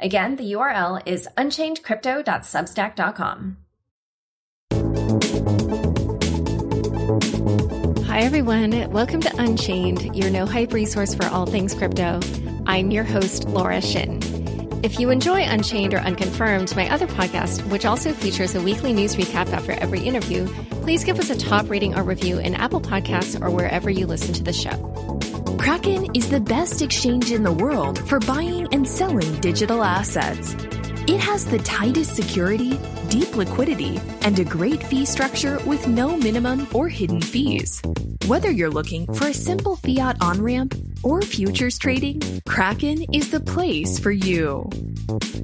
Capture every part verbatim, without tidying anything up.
Again, the U R L is unchained crypto dot substack dot com. Hi, everyone. Welcome to Unchained, your no-hype resource for all things crypto. I'm your host, Laura Shin. If you enjoy Unchained or Unconfirmed, my other podcast, which also features a weekly news recap after every interview, please give us a top rating or review in Apple Podcasts or wherever you listen to the show. Kraken is the best exchange in the world for buying and selling digital assets. It has the tightest security, deep liquidity, and a great fee structure with no minimum or hidden fees. Whether you're looking for a simple fiat on-ramp or futures trading, Kraken is the place for you.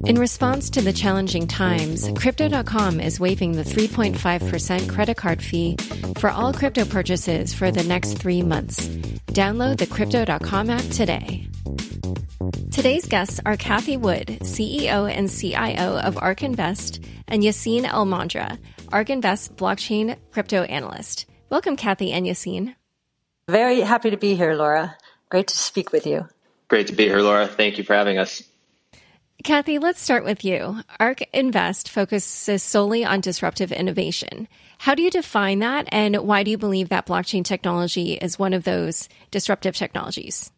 In response to the challenging times, crypto dot com is waiving the three point five percent credit card fee for all crypto purchases for the next three months. Download the crypto dot com app today. Today's guests are Cathie Wood, C E O and C I O of Ark Invest, and Yassine Elmandjra, Ark Invest blockchain crypto analyst. Welcome, Cathie and Yassine. Very happy to be here, Laura. Great to speak with you. Great to be here, Laura. Thank you for having us. Cathie, let's start with you. Ark Invest focuses solely on disruptive innovation. How do you define that, and why do you believe that blockchain technology is one of those disruptive technologies?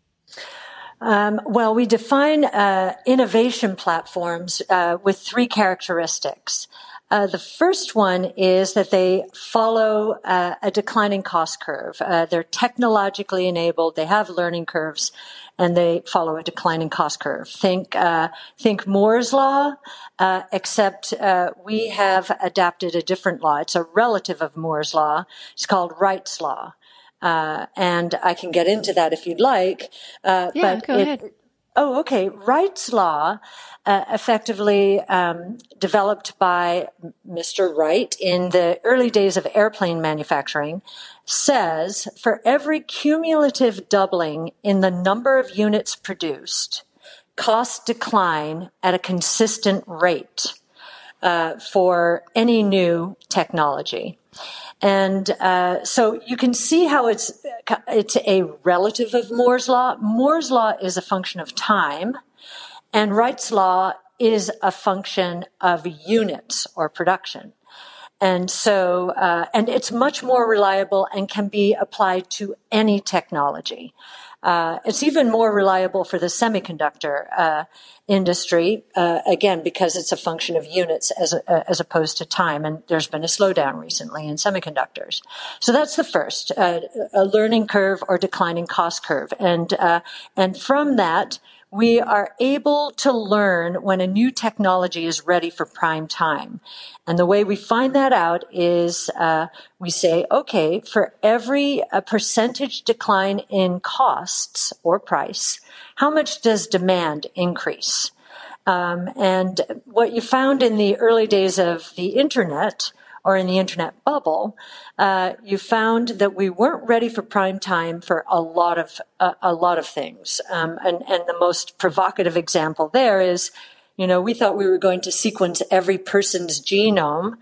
Um, well, we define uh, innovation platforms uh, with three characteristics. Uh, the first one is that they follow uh, a declining cost curve. Uh, they're technologically enabled. They have learning curves, and they follow a declining cost curve. Think, uh, think Moore's Law, uh, except uh, we have adapted a different law. It's a relative of Moore's Law. It's called Wright's Law, uh, and I can get into that if you'd like. Uh, yeah, but go it, ahead. Oh, okay. Wright's Law, uh, effectively um, developed by Mister Wright in the early days of airplane manufacturing, says for every cumulative doubling in the number of units produced, costs decline at a consistent rate uh, for any new technology. And uh, so you can see how it's it's a relative of Moore's Law. Moore's Law is a function of time, and Wright's Law is a function of units or production. And so, uh, and it's much more reliable and can be applied to any technology. Uh, it's even more reliable for the semiconductor uh, industry, uh, again, because it's a function of units as a, as opposed to time, and there's been a slowdown recently in semiconductors. So that's the first, uh, a learning curve or declining cost curve. And uh, and from that, we are able to learn when a new technology is ready for prime time. And the way we find that out is uh, we say, okay, for every a percentage decline in costs or price, how much does demand increase? Um, and what you found in the early days of the internet or in the internet bubble, uh, you found that we weren't ready for prime time for a lot of uh, a lot of things. Um, and, and the most provocative example there is, you know, we thought we were going to sequence every person's genome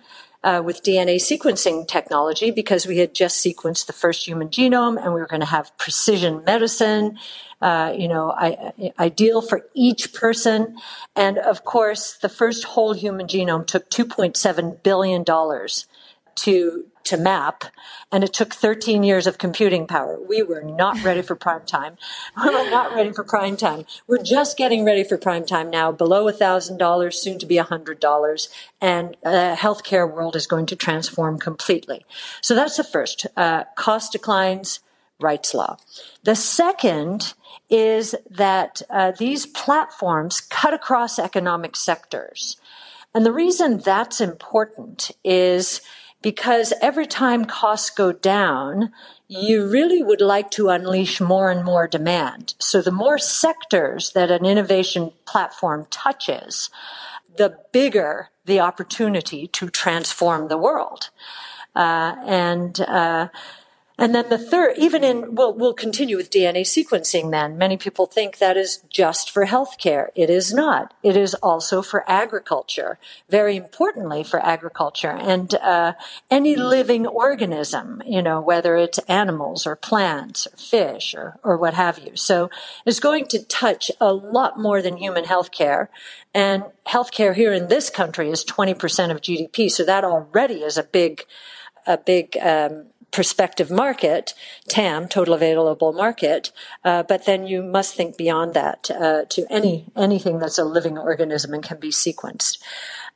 uh, with D N A sequencing technology because we had just sequenced the first human genome, and we were going to have precision medicine, uh, you know, I, ideal for each person. And of course, the first whole human genome took two point seven billion dollars to to map, and it took thirteen years of computing power. We were not ready for prime time. We were not ready for prime time. We're just getting ready for prime time now, below one thousand dollars, soon to be one hundred dollars, and the healthcare world is going to transform completely. So that's the first, uh, cost declines, Wright's Law. The second is that uh, these platforms cut across economic sectors. And the reason that's important is because every time costs go down, you really would like to unleash more and more demand. So the more sectors that an innovation platform touches, the bigger the opportunity to transform the world. Uh, and, uh, And then the third, even in, we'll, we'll continue with D N A sequencing then. Many people think that is just for healthcare. It is not. It is also for agriculture, very importantly for agriculture and uh, any living organism, you know, whether it's animals or plants or fish or, or what have you. So it's going to touch a lot more than human healthcare. And healthcare here in this country is twenty percent of G D P. So that already is a big, a big, um, prospective market, T A M, total available market, uh, but then you must think beyond that uh, to any anything that's a living organism and can be sequenced.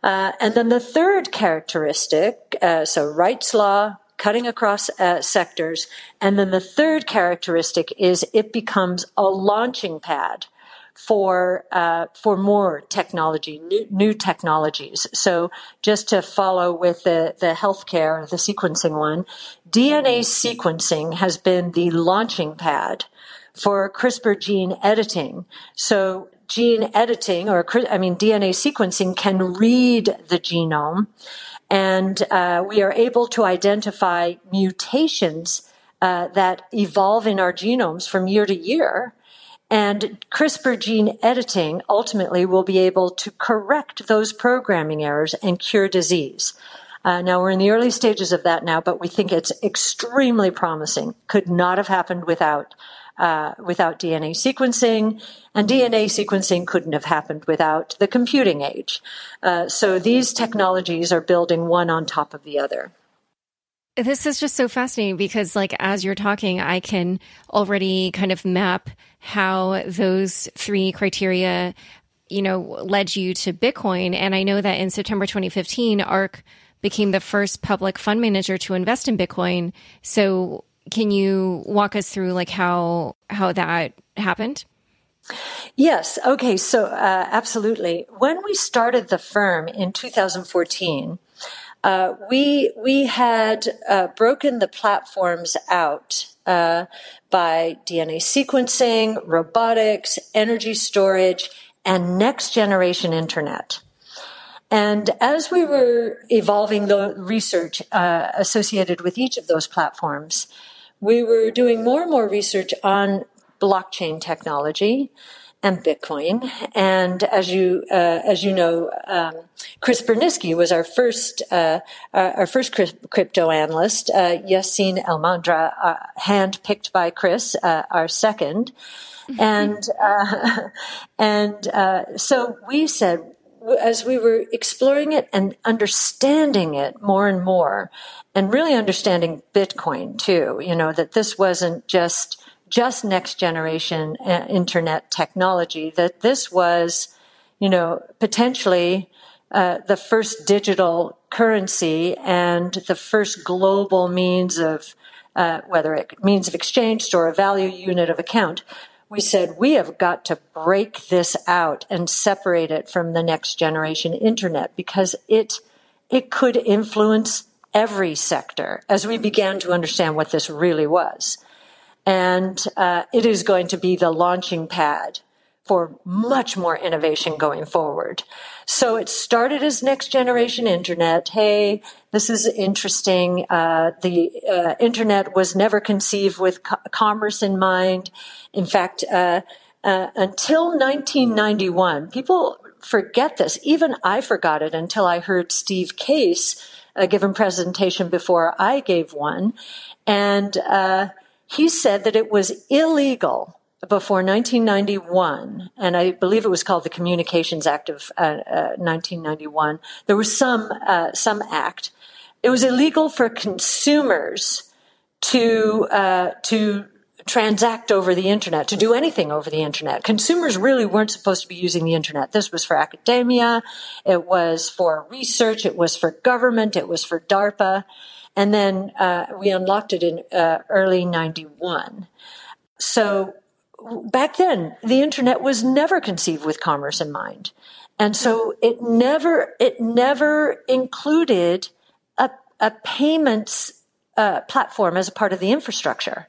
Uh, and then the third characteristic, uh, so Wright's Law, cutting across uh, sectors, and then the third characteristic is it becomes a launching pad for uh, for more technology, new, new technologies. So just to follow with the, the healthcare, the sequencing one, D N A sequencing has been the launching pad for CRISPR gene editing. So gene editing or, I mean, D N A sequencing can read the genome, and uh, we are able to identify mutations uh, that evolve in our genomes from year to year. And CRISPR gene editing ultimately will be able to correct those programming errors and cure disease. Uh, now, we're in the early stages of that now, but we think it's extremely promising. Could not have happened without uh, without D N A sequencing, and D N A sequencing couldn't have happened without the computing age. Uh, so these technologies are building one on top of the other. This is just so fascinating because, like, as you're talking, I can already kind of map how those three criteria, you know, led you to Bitcoin. And I know that in September twenty fifteen, Ark became the first public fund manager to invest in Bitcoin. So can you walk us through, like, how how that happened? Yes. Okay. So uh, absolutely. When we started the firm in two thousand fourteen, Uh, we we had uh, broken the platforms out uh, by D N A sequencing, robotics, energy storage, and next generation internet. And as we were evolving the research uh, associated with each of those platforms, we were doing more and more research on blockchain technology and Bitcoin. And as you, uh, as you know, um, Chris Berniski was our first, uh, our first crypto analyst, uh, Yassine Elmandjra, uh, handpicked by Chris, uh, our second. And, uh, and, uh, so we said, as we were exploring it and understanding it more and more, and really understanding Bitcoin too, you know, that this wasn't just just next generation internet technology, that this was, you know, potentially uh, the first digital currency and the first global means of, uh, whether it means of exchange, store of value, unit of account. We said, we have got to break this out and separate it from the next generation internet because it, it could influence every sector as we began to understand what this really was. And uh, it is going to be the launching pad for much more innovation going forward. So it started as next generation internet. Hey, this is interesting. Uh, the uh, internet was never conceived with co- commerce in mind. In fact, uh, uh, until nineteen ninety-one, people forget this. Even I forgot it until I heard Steve Case uh, give a presentation before I gave one. And uh he said that it was illegal before nineteen ninety-one, and I believe it was called the Communications Act of uh, uh, nineteen ninety-one. There was some uh, some act. It was illegal for consumers to uh, to transact over the internet, to do anything over the internet. Consumers really weren't supposed to be using the internet. This was for academia. It was for research. It was for government. It was for DARPA. And then uh, we unlocked it in uh, early ninety-one. So back then, the internet was never conceived with commerce in mind, and so it never it never included a, a payments uh, platform as a part of the infrastructure.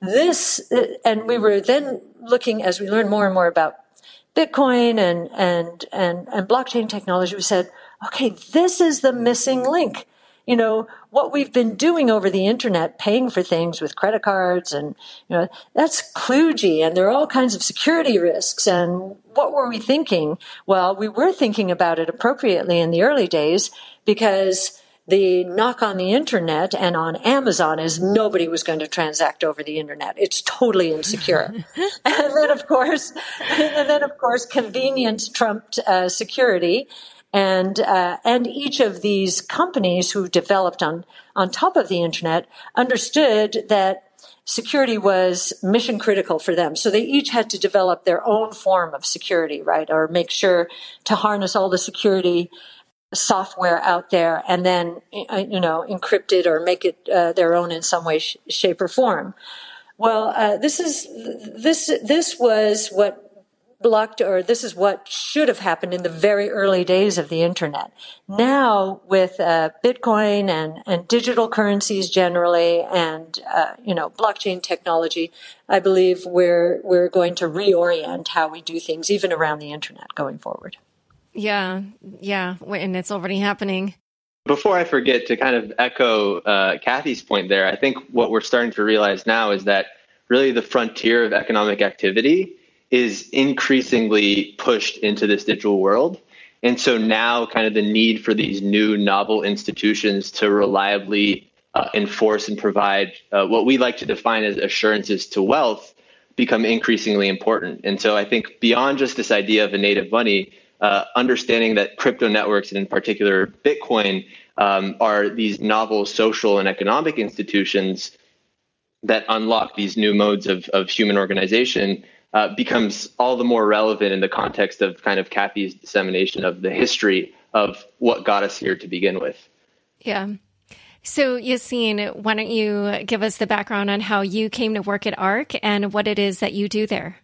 This, and we were then looking, as we learned more and more about Bitcoin and, and, and, and blockchain technology, we said, okay, this is the missing link. You know, what we've been doing over the internet, paying for things with credit cards and, you know, that's kludgy and there are all kinds of security risks. And what were we thinking? Well, we were thinking about it appropriately in the early days because the knock on the internet and on Amazon is nobody was going to transact over the internet. It's totally insecure. and then of course, and then of course, convenience trumped uh, security. And uh, and each of these companies who developed on, on top of the internet understood that security was mission critical for them. So they each had to develop their own form of security, right? Or make sure to harness all the security software out there and then, you know, encrypt it or make it uh, their own in some way, sh- shape or form. Well, uh, this is this this was what. Blocked, or this is what should have happened in the very early days of the internet. Now, with uh, Bitcoin and, and digital currencies generally, and uh, you know, blockchain technology, I believe we're we're going to reorient how we do things, even around the internet, going forward. Yeah, yeah, and it's already happening. Before I forget, to kind of echo uh, Cathie's point there, I think what we're starting to realize now is that really the frontier of economic activity is increasingly pushed into this digital world. And so now kind of the need for these new novel institutions to reliably uh, enforce and provide uh, what we like to define as assurances to wealth become increasingly important. And so I think beyond just this idea of a native money, uh, understanding that crypto networks and in particular Bitcoin um, are these novel social and economic institutions that unlock these new modes of, of human organization Uh, becomes all the more relevant in the context of kind of Cathie's dissemination of the history of what got us here to begin with. Yeah. So, Yassine, why don't you give us the background on how you came to work at Ark and what it is that you do there?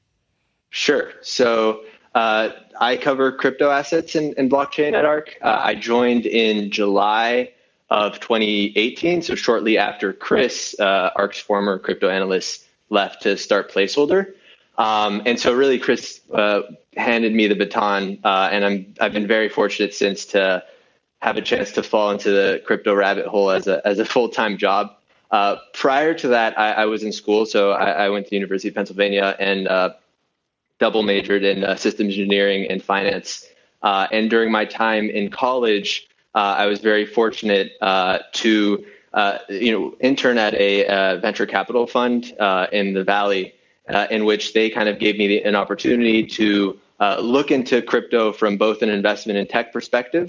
Sure. So uh, I cover crypto assets and, and blockchain at Ark. Uh, I joined in July of twenty eighteen, so shortly after Chris, uh, Ark's former crypto analyst, left to start Placeholder. Um, and so really, Chris uh, handed me the baton, uh, and I'm, I've been very fortunate since to have a chance to fall into the crypto rabbit hole as a as a full-time job. Uh, prior to that, I, I was in school, so I, I went to the University of Pennsylvania and uh, double majored in uh, systems engineering and finance. Uh, and during my time in college, uh, I was very fortunate uh, to uh, you know intern at a uh, venture capital fund uh, in the Valley. Uh, in which they kind of gave me the, an opportunity to uh, look into crypto from both an investment and tech perspective.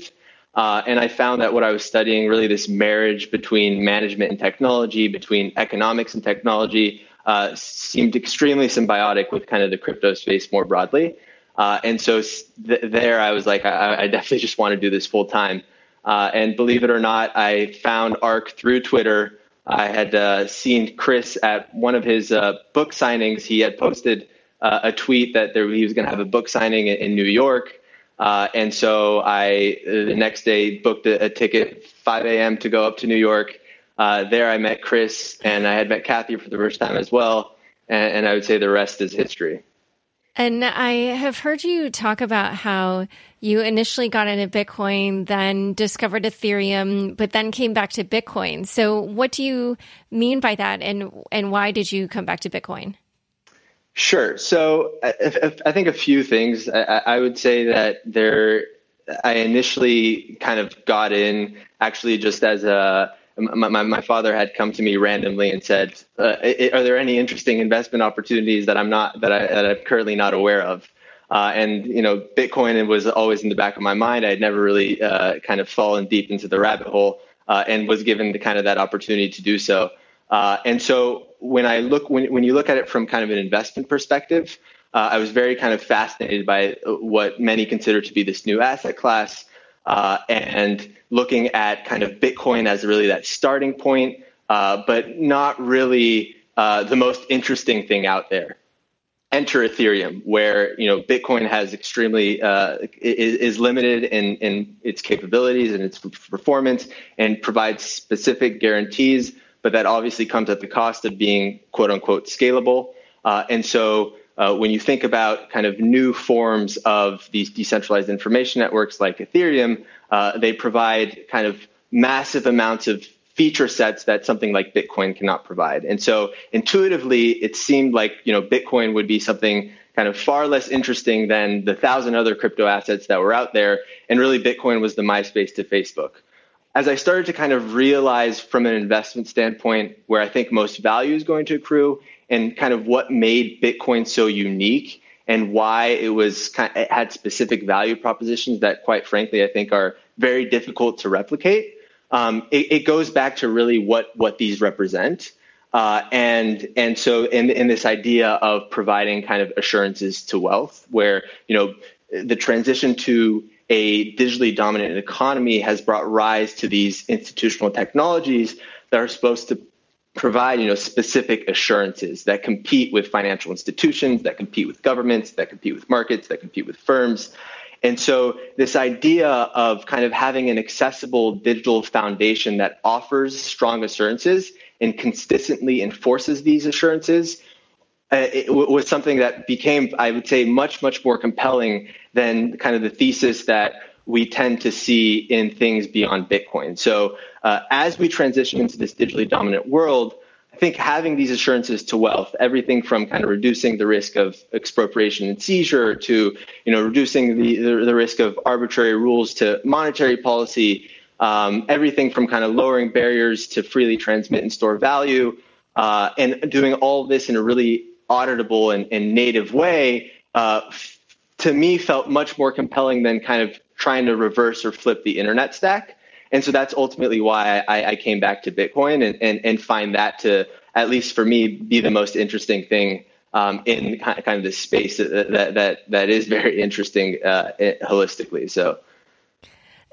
Uh, and I found that what I was studying, really this marriage between management and technology, between economics and technology, uh, seemed extremely symbiotic with kind of the crypto space more broadly. Uh, and so th- there I was like, I, I definitely just want to do this full time. Uh, and believe it or not, I found Ark through Twitter. I had uh, seen Chris at one of his uh, book signings. He had posted uh, a tweet that there, he was going to have a book signing in, in New York. Uh, and so I, the next day, booked a, a ticket, five a.m. to go up to New York. Uh, there I met Chris, and I had met Cathie for the first time as well. And, and I would say the rest is history. And I have heard you talk about how you initially got into Bitcoin, then discovered Ethereum, but then came back to Bitcoin. So what do you mean by that? And and why did you come back to Bitcoin? Sure. So I, I, I think a few things. I, I would say that there, I initially kind of got in actually just as a, my, my, my father had come to me randomly and said, uh, are there any interesting investment opportunities that I'm not, that, I, that I'm currently not aware of? Uh, and, you know, Bitcoin was always in the back of my mind. I had never really uh, kind of fallen deep into the rabbit hole uh, and was given the kind of that opportunity to do so. Uh, and so when I look, when, when you look at it from kind of an investment perspective, uh, I was very kind of fascinated by what many consider to be this new asset class uh, and looking at kind of Bitcoin as really that starting point, uh, but not really uh, the most interesting thing out there. enter Ethereum, where, you know, Bitcoin has extremely uh, is, is limited in, in its capabilities and its performance, and provides specific guarantees, but that obviously comes at the cost of being quote unquote scalable. Uh, and so uh, when you think about kind of new forms of these decentralized information networks like Ethereum, uh, they provide kind of massive amounts of feature sets that something like Bitcoin cannot provide. And so intuitively, it seemed like, you know, Bitcoin would be something kind of far less interesting than the thousand other crypto assets that were out there. And really, Bitcoin was the MySpace to Facebook. As I started to kind of realize from an investment standpoint where I think most value is going to accrue, and kind of what made Bitcoin so unique and why it was kind of, it had specific value propositions that, quite frankly, I think are very difficult to replicate. Um, it, it goes back to really what what these represent, uh, and and so in in this idea of providing kind of assurances to wealth, where, you know, the transition to a digitally dominant economy has brought rise to these institutional technologies that are supposed to provide, you know, specific assurances that compete with financial institutions, that compete with governments, that compete with markets, that compete with firms. And so this idea of kind of having an accessible digital foundation that offers strong assurances and consistently enforces these assurances, uh, it w- was something that became, I would say, much, much more compelling than kind of the thesis that we tend to see in things beyond Bitcoin. So uh, as we transition into this digitally dominant world, I think having these assurances to wealth, everything from kind of reducing the risk of expropriation and seizure to, you know, reducing the, the, the risk of arbitrary rules to monetary policy, um, everything from kind of lowering barriers to freely transmit and store value, uh, and doing all this in a really auditable and, and native way, uh, f- to me felt much more compelling than kind of trying to reverse or flip the internet stack. And so that's ultimately why I, I came back to Bitcoin and, and, and find that to, at least for me, be the most interesting thing um, in kind of this space that that that is very interesting uh, holistically. So,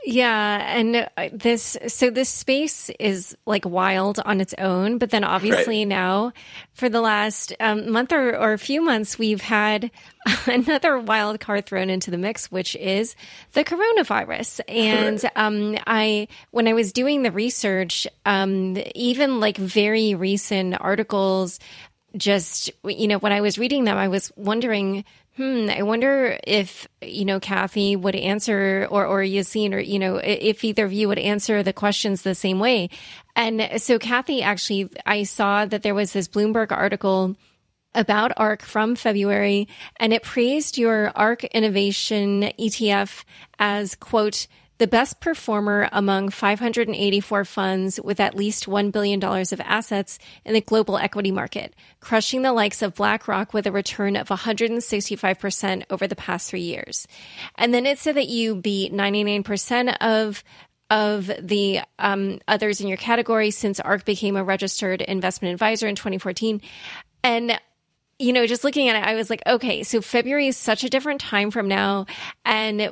yeah, and this so this space is like wild on its own, but then obviously right. Now for the last um, month or, or a few months, we've had another wild card thrown into the mix, which is the coronavirus. And right. um, I, when I was doing the research, um, even like very recent articles, just, you know, when I was reading them, I was wondering, Hmm, I wonder if, you know, Cathie would answer, or, or Yassine, or, you know, if either of you would answer the questions the same way. And so Cathie, actually, I saw that there was this Bloomberg article about Ark from February, and it praised your Ark Innovation E T F as, quote, the best performer among five hundred eighty-four funds with at least one billion dollars of assets in the global equity market, crushing the likes of BlackRock with a return of one hundred sixty-five percent over the past three years. And then it said that you beat ninety-nine percent of of the um, others in your category since Ark became a registered investment advisor in twenty fourteen. And you know, just looking at it, I was like, okay, so February is such a different time from now. And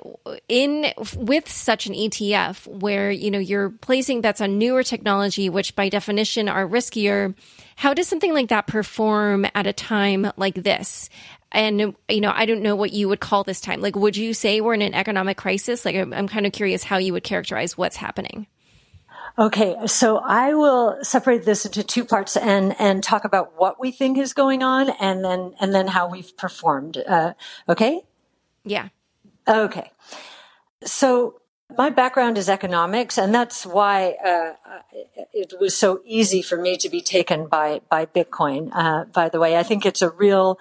in with such an E T F where, you know, you're placing bets on newer technology, which by definition are riskier, how does something like that perform at a time like this? And, you know, I don't know what you would call this time. Like, would you say we're in an economic crisis? Like, I'm, I'm kind of curious how you would characterize what's happening. Okay, so I will separate this into two parts and, and talk about what we think is going on and then and then how we've performed. Uh, okay? Yeah. Okay. So my background is economics, and that's why uh, it was so easy for me to be taken by by Bitcoin. Uh, by the way, I think it's a real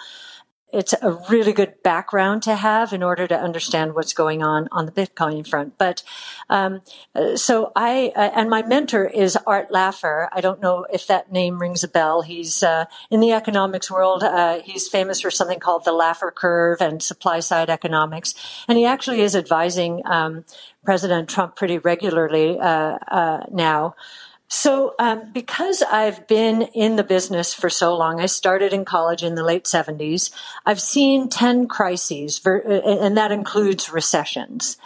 it's a really good background to have in order to understand what's going on on the Bitcoin front. But, um, so I, uh, and my mentor is Art Laffer. I don't know if that name rings a bell. He's, uh, in the economics world, uh, he's famous for something called the Laffer curve and supply side economics. And he actually is advising, um, President Trump pretty regularly, uh, uh, now. So, um, because I've been in the business for so long, I started in college in the late seventies. I've seen ten crises, ver- and that includes recessions.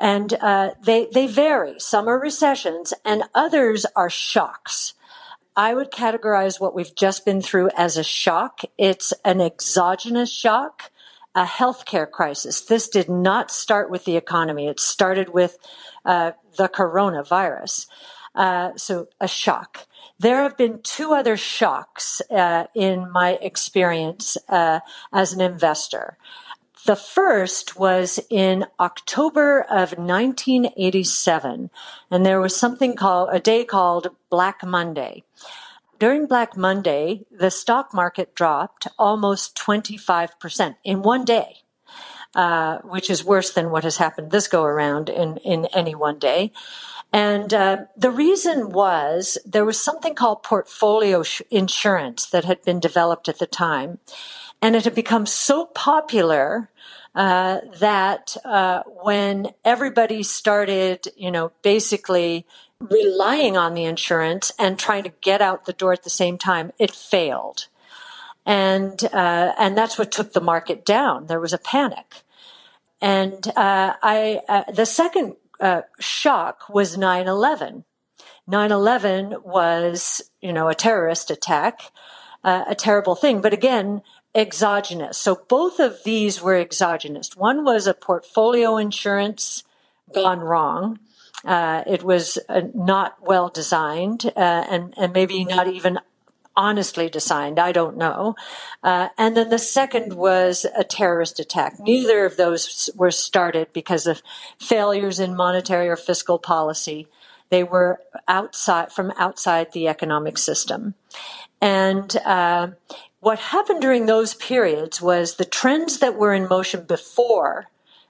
And, uh, they, they vary. Some are recessions and others are shocks. I would categorize what we've just been through as a shock. It's an exogenous shock, a healthcare crisis. This did not start with the economy. It started with uh, the coronavirus. Uh, so a shock. There have been two other shocks uh, in my experience uh, as an investor. The first was in October of nineteen eighty-seven, and there was something called a day called Black Monday. During Black Monday, the stock market dropped almost twenty-five percent in one day, uh, which is worse than what has happened this go around in, in any one day. And uh, the reason was there was something called portfolio sh- insurance that had been developed at the time, and it had become so popular uh, that uh, when everybody started, you know, basically relying on the insurance and trying to get out the door at the same time, it failed. And uh, and that's what took the market down. There was a panic. And uh, I uh, the second uh, shock was nine eleven. nine eleven was, you know, a terrorist attack, uh, a terrible thing. But again, exogenous. So both of these were exogenous. One was a portfolio insurance gone wrong. Uh, it was uh, not well designed uh, and, and maybe not even honestly designed. I don't know. Uh, and then the second was a terrorist attack. Neither of those were started because of failures in monetary or fiscal policy. They were outside from outside the economic system. And uh, what happened during those periods was the trends that were in motion before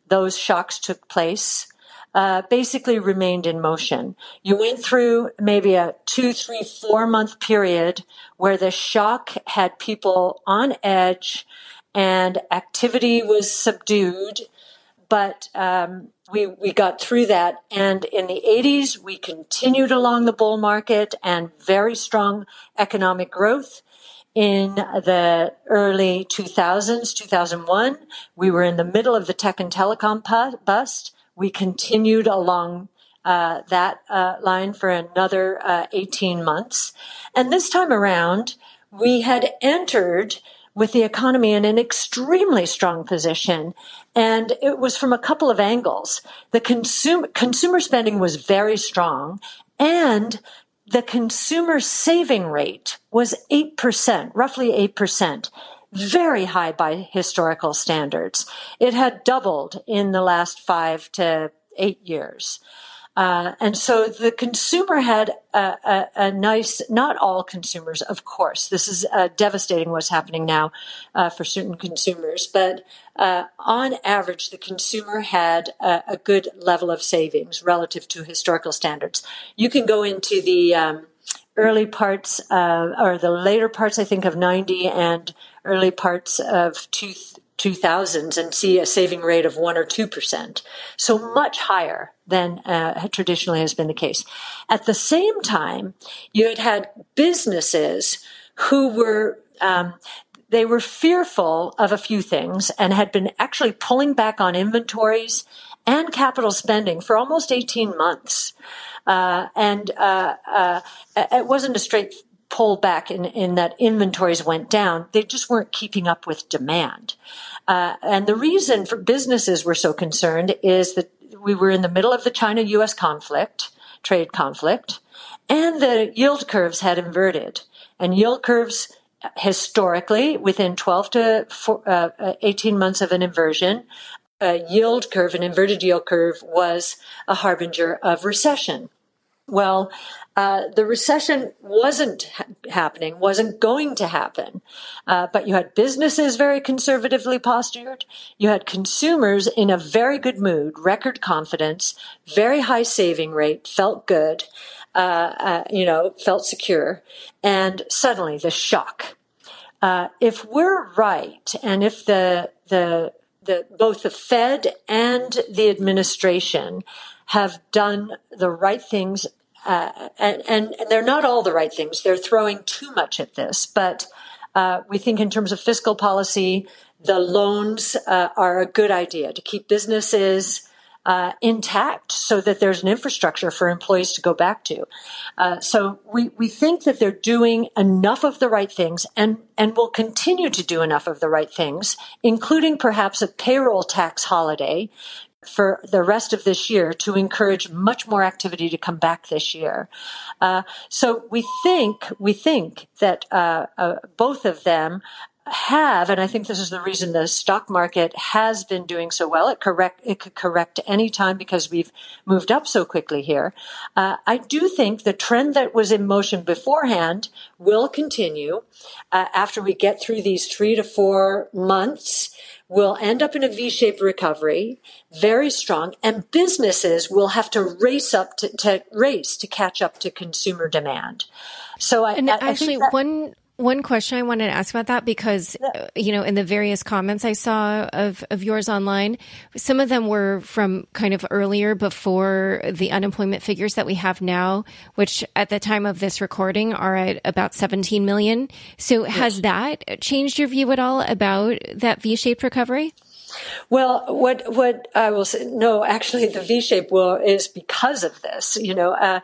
those shocks took place uh, basically remained in motion. You went through maybe a two, three, four month period where the shock had people on edge and activity was subdued. But um, we we got through that, and in the eighties, we continued along the bull market and very strong economic growth. In the early two thousands, two thousand one, we were in the middle of the tech and telecom bust. We continued along uh, that uh, line for another uh, eighteen months. And this time around, we had entered with the economy in an extremely strong position. And it was from a couple of angles. The consumer, consumer spending was very strong, and the consumer saving rate was eight percent, roughly eight percent, very high by historical standards. It had doubled in the last five to eight years. Uh, and so the consumer had a, a, a nice, not all consumers, of course. This is uh, devastating what's happening now uh, for certain consumers. But uh, on average, the consumer had a, a good level of savings relative to historical standards. You can go into the um, early parts uh, or the later parts, I think, of ninety and early parts of two thousands and see a saving rate of one or two percent, so much higher than uh, traditionally has been the case. At the same time, you had had businesses who were um, they were fearful of a few things and had been actually pulling back on inventories and capital spending for almost eighteen months, uh, and uh, uh, it wasn't a straight pull back in, in that inventories went down. They just weren't keeping up with demand. Uh, and the reason for businesses were so concerned is that we were in the middle of the China U S conflict, trade conflict, and the yield curves had inverted. And yield curves historically, within twelve to four, uh, eighteen months of an inversion, a yield curve, an inverted yield curve, was a harbinger of recession. Well, uh, the recession wasn't ha- happening, wasn't going to happen. Uh, but you had businesses very conservatively postured. You had consumers in a very good mood, record confidence, very high saving rate, felt good, uh, uh, you know, felt secure. And suddenly the shock. Uh, if we're right, and if the, the, the, both the Fed and the administration have done the right things, uh, and, and they're not all the right things. They're throwing too much at this, but uh, we think in terms of fiscal policy, the loans uh, are a good idea to keep businesses uh, intact so that there's an infrastructure for employees to go back to. Uh, so we, we think that they're doing enough of the right things and, and will continue to do enough of the right things, including perhaps a payroll tax holiday for the rest of this year to encourage much more activity to come back this year. Uh, so we think, we think that uh, uh, both of them have, and I think this is the reason the stock market has been doing so well. It correct, it could correct any time because we've moved up so quickly here. Uh, I do think the trend that was in motion beforehand will continue uh, after we get through these three to four months. We'll end up in a V-shaped recovery, very strong, and businesses will have to race up to, to race to catch up to consumer demand. So, I, and I, actually, I think that- one. One question I wanted to ask about that, because, you know, in the various comments I saw of, of yours online, some of them were from kind of earlier before the unemployment figures that we have now, which at the time of this recording are at about seventeen million. So has that changed your view at all about that V-shaped recovery? Well, what what I will say, no, actually, the V-shape will is because of this, you know. Uh,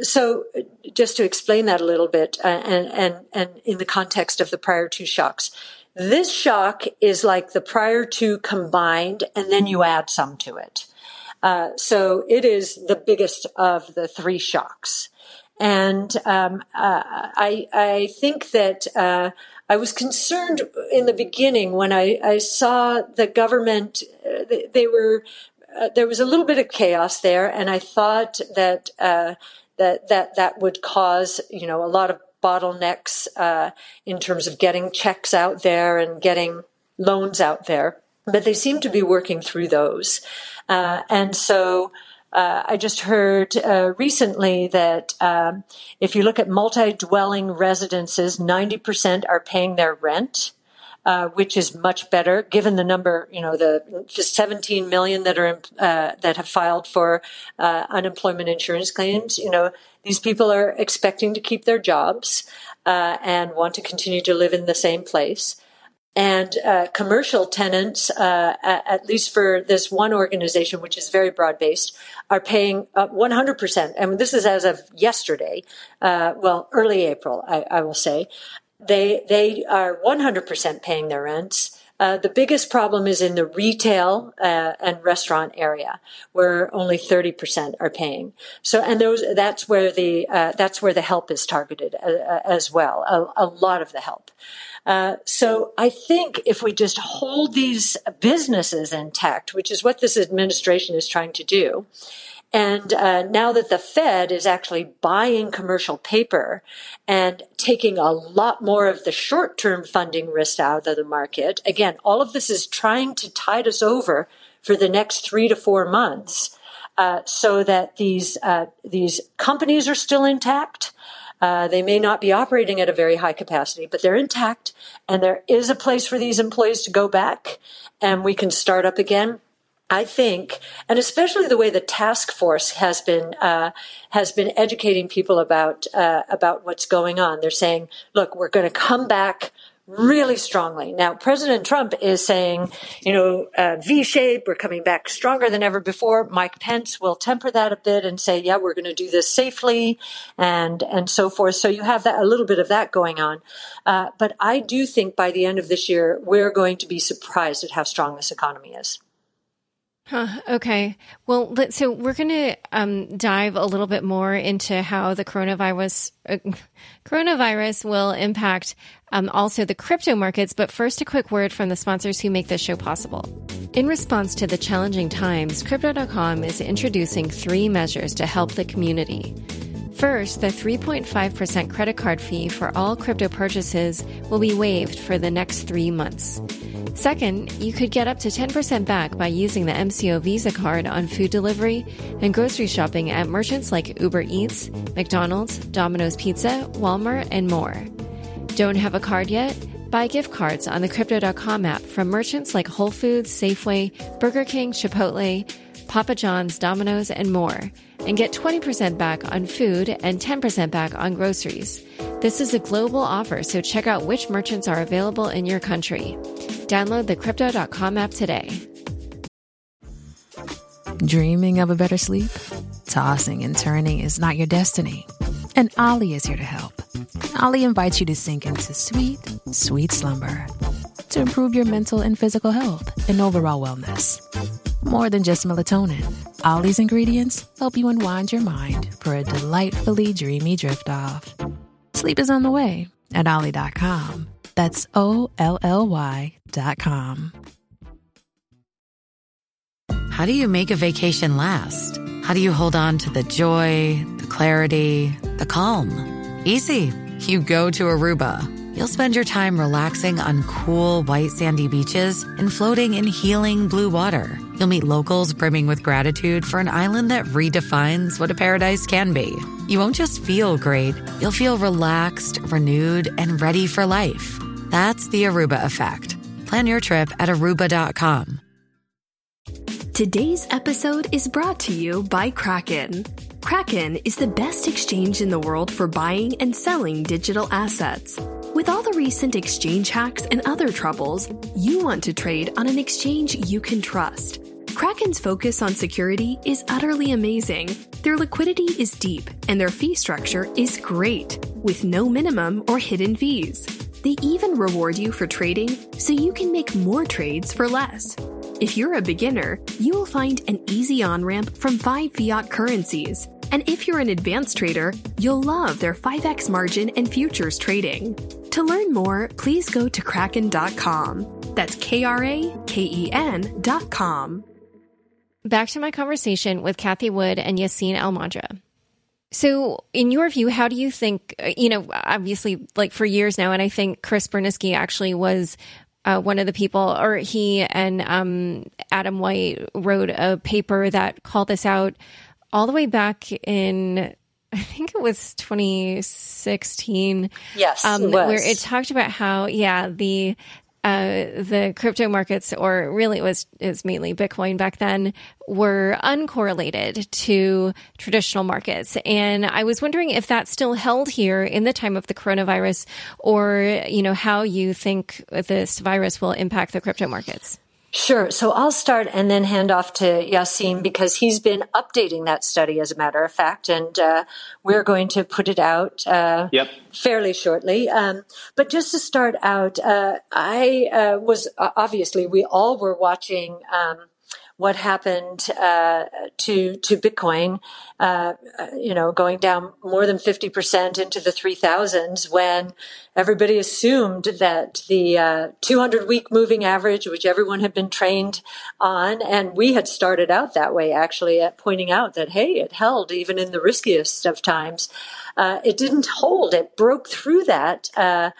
so, just to explain that a little bit, uh, and and and in the context of the prior two shocks, this shock is like the prior two combined, and then you add some to it. Uh, so it is the biggest of the three shocks, and um, uh, I I think that. Uh, I was concerned in the beginning when I, I saw the government, uh, they, they were, uh, there was a little bit of chaos there. And I thought that, uh, that, that, that would cause, you know, a lot of bottlenecks, uh, in terms of getting checks out there and getting loans out there. But they seem to be working through those. Uh, and so, Uh, I just heard uh, recently that um, if you look at multi-dwelling residences, ninety percent are paying their rent, uh, which is much better given the number, you know, the just seventeen million that are uh, that have filed for uh, unemployment insurance claims. You know, these people are expecting to keep their jobs uh, and want to continue to live in the same place. And uh, commercial tenants, uh, at least for this one organization, which is very broad-based, are paying uh, one hundred percent. I mean, this is as of yesterday, uh, well, early April, I, I will say. They they are one hundred percent paying their rents. Uh, the biggest problem is in the retail uh, and restaurant area, where only thirty percent are paying. So, and those that's where the uh, that's where the help is targeted uh, as well. A, a lot of the help. Uh, so I think if we just hold these businesses intact, which is what this administration is trying to do, and uh, now that the Fed is actually buying commercial paper and taking a lot more of the short-term funding risk out of the market, again, all of this is trying to tide us over for the next three to four months uh, so that these uh, these companies are still intact. Uh, they may not be operating at a very high capacity, but they're intact, and there is a place for these employees to go back, and we can start up again. I think, and especially the way the task force has been uh, has been educating people about uh, about what's going on. They're saying, "Look, we're going to come back really strongly." Now, President Trump is saying, you know, uh, V-shape, we're coming back stronger than ever before. Mike Pence will temper that a bit and say, yeah, we're going to do this safely and, and so forth. So you have that, a little bit of that going on. Uh, but I do think by the end of this year, we're going to be surprised at how strong this economy is. Huh, okay. Well, let, so we're going to um, dive a little bit more into how the coronavirus uh, coronavirus will impact um, also the crypto markets. But first, a quick word from the sponsors who make this show possible. In response to the challenging times, crypto dot com is introducing three measures to help the community. First, the three point five percent credit card fee for all crypto purchases will be waived for the next three months. Second, you could get up to ten percent back by using the M C O Visa card on food delivery and grocery shopping at merchants like Uber Eats, McDonald's, Domino's Pizza, Walmart, and more. Don't have a card yet? Buy gift cards on the crypto dot com app from merchants like Whole Foods, Safeway, Burger King, Chipotle, Papa John's, Domino's, and more, and get twenty percent back on food and ten percent back on groceries. This is a global offer, so check out which merchants are available in your country. Download the crypto dot com app today. Dreaming of a better sleep? Tossing and turning is not your destiny. And Ollie is here to help. Ollie invites you to sink into sweet, sweet slumber to improve your mental and physical health and overall wellness. More than just melatonin, Ollie's ingredients help you unwind your mind for a delightfully dreamy drift off. Sleep is on the way at Ollie dot com. That's O L L Y dot com. How do you make a vacation last? How do you hold on to the joy, the clarity, the calm? Easy. You go to Aruba. You'll spend your time relaxing on cool, white, sandy beaches and floating in healing blue water. You'll meet locals brimming with gratitude for an island that redefines what a paradise can be. You won't just feel great. You'll feel relaxed, renewed, and ready for life. That's the Aruba effect. Plan your trip at Aruba dot com. Today's episode is brought to you by Kraken. Kraken is the best exchange in the world for buying and selling digital assets. With all the recent exchange hacks and other troubles, you want to trade on an exchange you can trust. Kraken's focus on security is utterly amazing. Their liquidity is deep, and their fee structure is great, with no minimum or hidden fees. They even reward you for trading so you can make more trades for less. If you're a beginner, you will find an easy on-ramp from five fiat currencies. And if you're an advanced trader, you'll love their five x margin and futures trading. To learn more, please go to Kraken dot com. That's K R A K E N dot com. Back to my conversation with Cathie Wood and Yassine Elmandjra. So in your view, how do you think, you know, obviously like for years now, and I think Chris Berniski actually was Uh, one of the people, or he and um, Adam White wrote a paper that called this out all the way back in, I think it was twenty sixteen. Yes, um, it was. Where it talked about how, yeah, the uh, the crypto markets, or really it was, it was mainly Bitcoin back then, were uncorrelated to traditional markets. And I was wondering if that still held here in the time of the coronavirus, or, you know, how you think this virus will impact the crypto markets. Sure. So I'll start and then hand off to Yassine, because he's been updating that study, as a matter of fact, and uh, we're going to put it out uh, yep. fairly shortly. Um, but just to start out, uh, I uh, was uh, obviously we all were watching um, what happened uh, to to Bitcoin, uh, you know, going down more than fifty percent into the three thousands when everybody assumed that the uh, two hundred week moving average, which everyone had been trained on, and we had started out that way, actually, at pointing out that, hey, it held even in the riskiest of times. Uh, it didn't hold. It broke through that uh,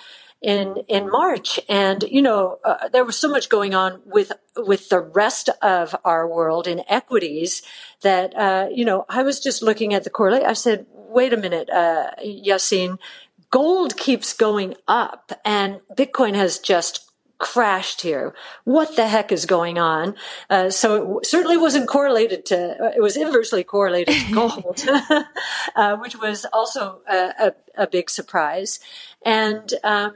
in in March. And, you know, uh, there was so much going on with with the rest of our world in equities that, uh, you know, I was just looking at the correlate. I said, wait a minute, uh, Yassine, gold keeps going up and Bitcoin has just crashed here. What the heck is going on? Uh, so it certainly wasn't correlated to, it was inversely correlated to gold, uh, which was also a, a, a big surprise. And, um,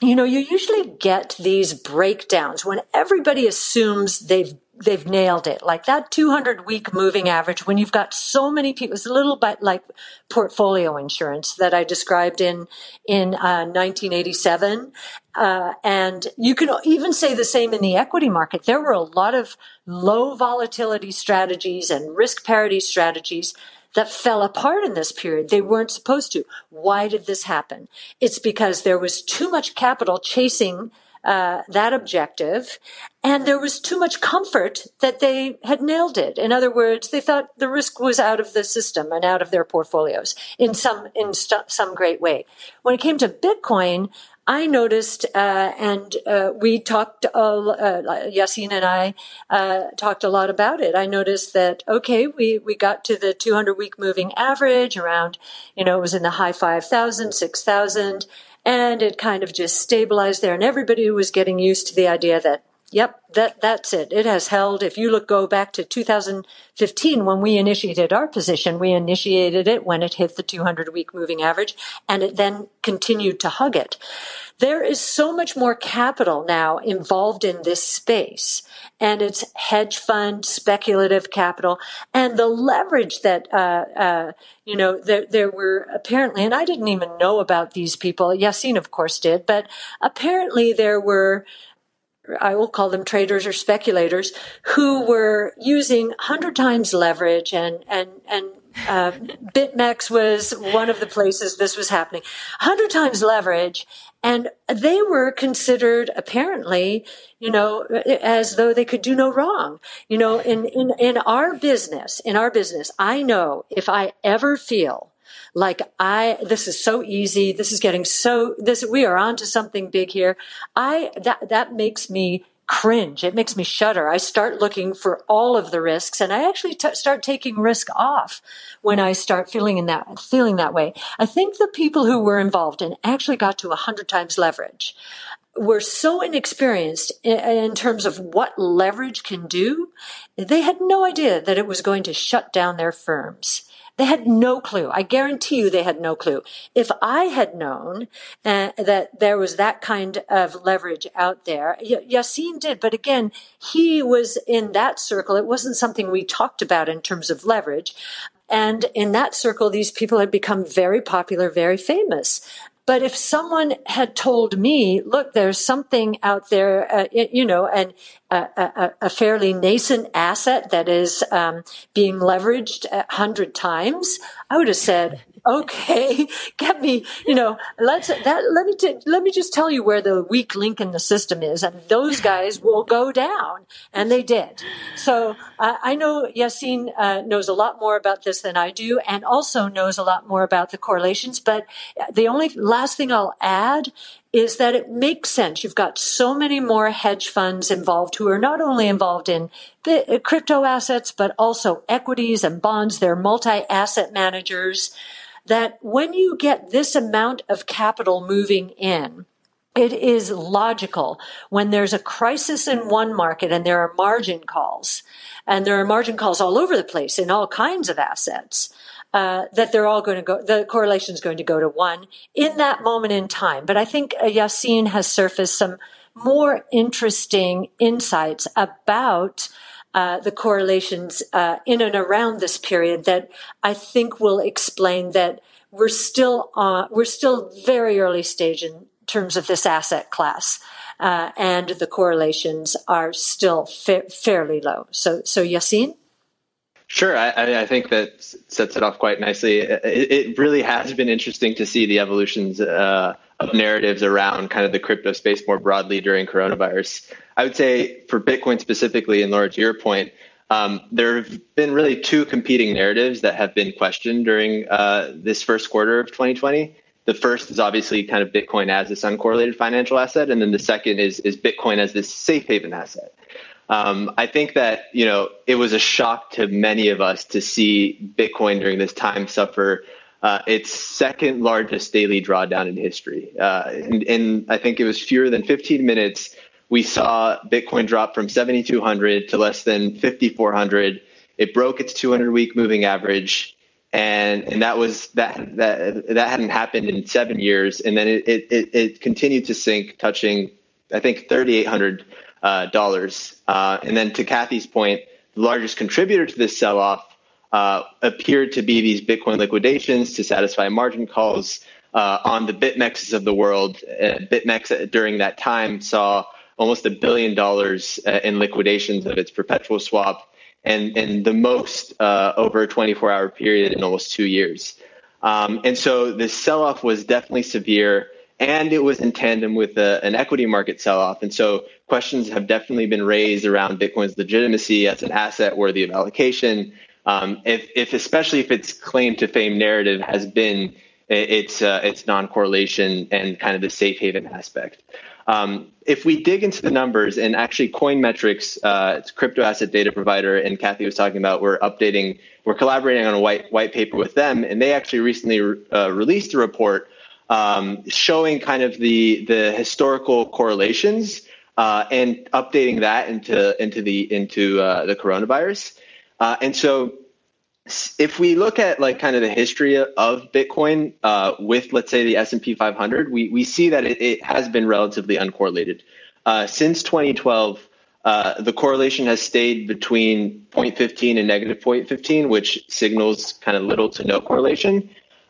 you know, you usually get these breakdowns when everybody assumes they've they've nailed it, like that two hundred week moving average, when you've got so many people. It's a little bit like portfolio insurance that I described in in uh, nineteen eighty-seven. Uh, and you can even say the same in the equity market. There were a lot of low volatility strategies and risk parity strategies that fell apart in this period. They weren't supposed to. Why did this happen? It's because there was too much capital chasing Uh, that objective, and there was too much comfort that they had nailed it. In other words, they thought the risk was out of the system and out of their portfolios in some in st- some great way. When it came to Bitcoin, I noticed, uh, and uh, we talked, uh, uh, Yassine and I uh, talked a lot about it. I noticed that, okay, we, we got to the two hundred week moving average around, you know, it was in the high five thousand, six thousand, and it kind of just stabilized there. And everybody was getting used to the idea that, yep, that that's it. It has held. If you look, go back to two thousand fifteen, when we initiated our position, we initiated it when it hit the two hundred week moving average, and it then continued to hug it. There is so much more capital now involved in this space, and it's hedge fund, speculative capital, and the leverage that, uh, uh, you know, there, there were apparently, and I didn't even know about these people. Yassine, of course, did, but apparently there were, I will call them traders or speculators, who were using one hundred times leverage, and, and, and, uh, BitMEX was one of the places this was happening. one hundred times leverage. And they were considered apparently, you know, as though they could do no wrong. You know, in, in, in our business, in our business, I know if I ever feel like I, this is so easy. This is getting so, this, we are onto something big here. I, that, that makes me cringe. It makes me shudder. I start looking for all of the risks, and I actually t- start taking risk off when I start feeling in that, feeling that way. I think the people who were involved and actually got to a hundred times leverage were so inexperienced in, in terms of what leverage can do. They had no idea that it was going to shut down their firms. They had no clue. I guarantee you they had no clue. If I had known uh, that there was that kind of leverage out there, y- Yassine did. But again, he was in that circle. It wasn't something we talked about in terms of leverage. And in that circle, these people had become very popular, very famous. But if someone had told me, look, there's something out there, uh, you know, and uh, a, a fairly nascent asset that is um, being leveraged a hundred times, I would have said, okay, get me, you know, let's, that, let me, t- let me just tell you where the weak link in the system is, and those guys will go down. And they did. So uh, I know Yassine uh, knows a lot more about this than I do, and also knows a lot more about the correlations, but the only last thing I'll add is that it makes sense. You've got so many more hedge funds involved who are not only involved in the crypto assets, but also equities and bonds. They're multi-asset managers, that when you get this amount of capital moving in, it is logical when there's a crisis in one market and there are margin calls, and there are margin calls all over the place in all kinds of assets, Uh, that they're all going to go, the correlation is going to go to one in that moment in time. But I think uh, Yassine has surfaced some more interesting insights about uh, the correlations uh, in and around this period that I think will explain that we're still uh, we're still very early stage in terms of this asset class, uh, and the correlations are still fa- fairly low. So, so Yassine. Sure. I, I think that sets it off quite nicely. It, it really has been interesting to see the evolutions uh, of narratives around kind of the crypto space more broadly during coronavirus. I would say for Bitcoin specifically, and Laura, to your point, um, there have been really two competing narratives that have been questioned during uh, this first quarter of twenty twenty. The first is obviously kind of Bitcoin as this uncorrelated financial asset. And then the second is, is Bitcoin as this safe haven asset. Um, I think that, you know, it was a shock to many of us to see Bitcoin during this time suffer uh, its second largest daily drawdown in history. Uh, and, and I think it was fewer than fifteen minutes. We saw Bitcoin drop from seventy-two hundred to less than fifty-four hundred. It broke its two hundred week moving average. And and that was that that that hadn't happened in seven years. And then it it, it continued to sink, touching, I think, thirty-eight hundred Uh, dollars. Uh, and then to Cathie's point, the largest contributor to this sell-off uh, appeared to be these Bitcoin liquidations to satisfy margin calls uh, on the BitMEXs of the world. Uh, BitMEX during that time saw almost a billion dollars uh, in liquidations of its perpetual swap, and, and the most uh, over a twenty-four hour period in almost two years. Um, and so this sell-off was definitely severe, and it was in tandem with a, an equity market sell-off. And so questions have definitely been raised around Bitcoin's legitimacy as an asset worthy of allocation. Um, if, if especially if its claim to fame narrative has been its uh, its non-correlation and kind of the safe haven aspect. Um, if we dig into the numbers, and actually Coinmetrics, uh, its crypto asset data provider, and Cathie was talking about, we're updating, we're collaborating on a white white paper with them, and they actually recently re- uh, released a report Um, showing kind of the the historical correlations uh, and updating that into into the into uh, the coronavirus, uh, and so if we look at like kind of the history of Bitcoin uh, with, let's say, the S and P five hundred, we, we see that it, it has been relatively uncorrelated. Uh, since twenty twelve, uh, the correlation has stayed between zero point one five and negative zero point one five, which signals kind of little to no correlation.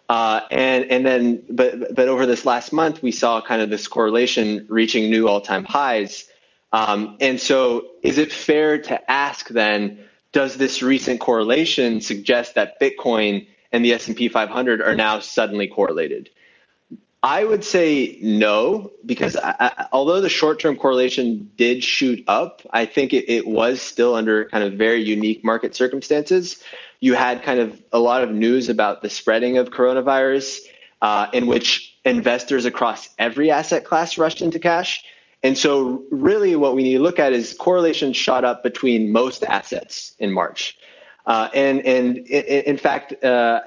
Uh, and and then, but but over this last month, we saw kind of this correlation reaching new all-time highs. Um, and so is it fair to ask then, does this recent correlation suggest that Bitcoin and the S and P five hundred are now suddenly correlated? I would say no, because I, I, although the short-term correlation did shoot up, I think it, it was still under kind of very unique market circumstances. You had kind of a lot of news about the spreading of coronavirus, uh, in which investors across every asset class rushed into cash. And so really what we need to look at is correlation shot up between most assets in March. Uh, and, and in fact, uh,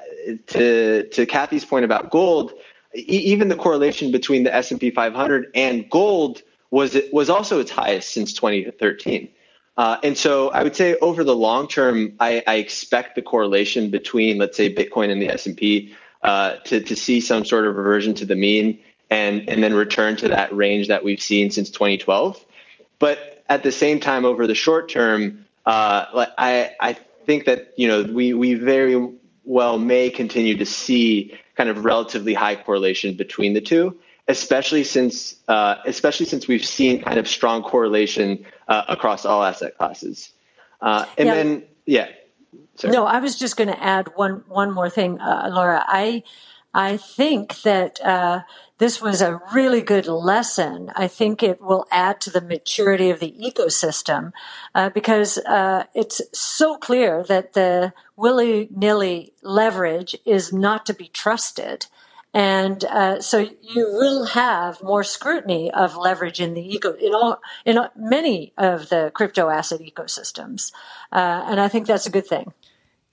to, to Cathie's point about gold, e- even the correlation between the S and P five hundred and gold was was also its highest since twenty thirteen. Uh, and so I would say over the long term, I, I expect the correlation between, let's say, Bitcoin and the S and P uh, to, to see some sort of reversion to the mean. And, and then return to that range that we've seen since twenty twelve. But at the same time, over the short term, uh, I, I think that, you know, we, we very well may continue to see kind of relatively high correlation between the two, especially since uh, especially since we've seen kind of strong correlation uh, across all asset classes. Uh, and yeah. then, yeah. Sorry. No, I was just going to add one one more thing, uh, Laura. I I think that uh, this was a really good lesson. I think it will add to the maturity of the ecosystem uh, because uh, it's so clear that the willy-nilly leverage is not to be trusted. And uh, so you will have more scrutiny of leverage in the eco, in all, in all, many of the crypto asset ecosystems. Uh, and I think that's a good thing.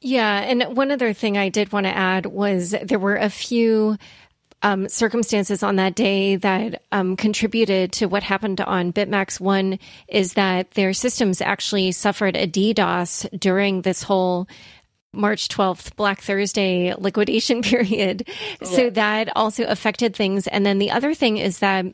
Yeah. And one other thing I did want to add was there were a few um, circumstances on that day that um, contributed to what happened on BitMEX. One is that their systems actually suffered a DDoS during this whole March twelfth, Black Thursday liquidation period. Yeah. So that also affected things. And then the other thing is that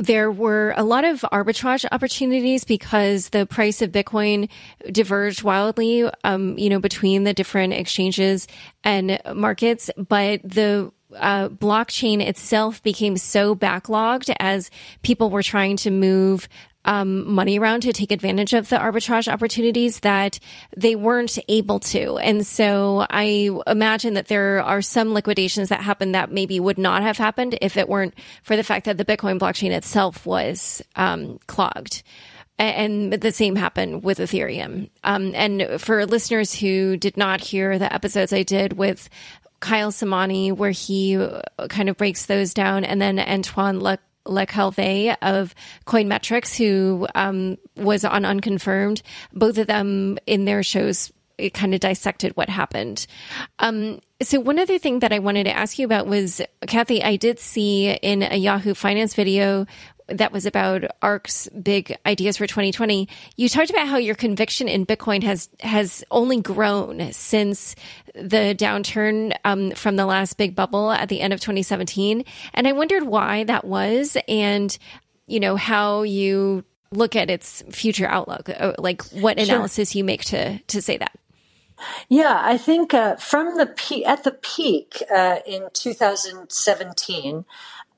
there were a lot of arbitrage opportunities because the price of Bitcoin diverged wildly, um, you know, between the different exchanges and markets. But the uh, blockchain itself became so backlogged as people were trying to move Um, money around to take advantage of the arbitrage opportunities that they weren't able to. And so I imagine that there are some liquidations that happened that maybe would not have happened if it weren't for the fact that the Bitcoin blockchain itself was um, clogged. And the same happened with Ethereum. Um, and for listeners who did not hear the episodes I did with Kyle Samani, where he kind of breaks those down, and then Antoine Le Le Calvet of Coinmetrics, who um, was on Unconfirmed, both of them in their shows, it kind of dissected what happened. Um, so one other thing that I wanted to ask you about was, Cathie, I did see in a Yahoo Finance video that was about ARK's big ideas for twenty twenty. You talked about how your conviction in Bitcoin has has only grown since the downturn um, from the last big bubble at the end of twenty seventeen. And I wondered why that was and, you know, how you look at its future outlook, like what analysis Sure. you make to to say that. Yeah, I think uh, from the pe- at the peak uh, in two thousand seventeen,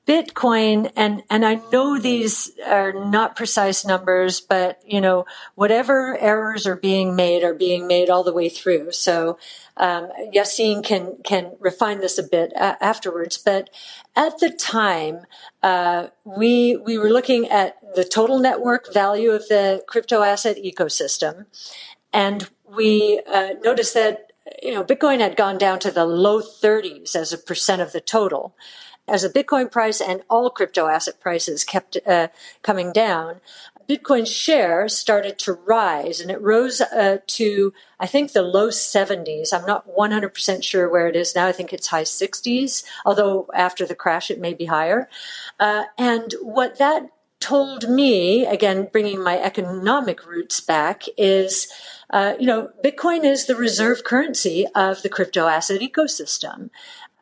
Bitcoin, and, and I know these are not precise numbers, but, you know, whatever errors are being made are being made all the way through. So um, Yassine can, can refine this a bit uh, afterwards. But at the time, uh, we we were looking at the total network value of the crypto asset ecosystem, and we uh, noticed that, you know, Bitcoin had gone down to the low thirties as a percent of the total. As the Bitcoin price and all crypto asset prices kept uh, coming down, Bitcoin's share started to rise, and it rose uh, to, I think, the low seventies. I'm not one hundred percent sure where it is now. I think it's high sixties, although after the crash, it may be higher. Uh, and what that told me, again, bringing my economic roots back, is, uh, you know, Bitcoin is the reserve currency of the crypto asset ecosystem.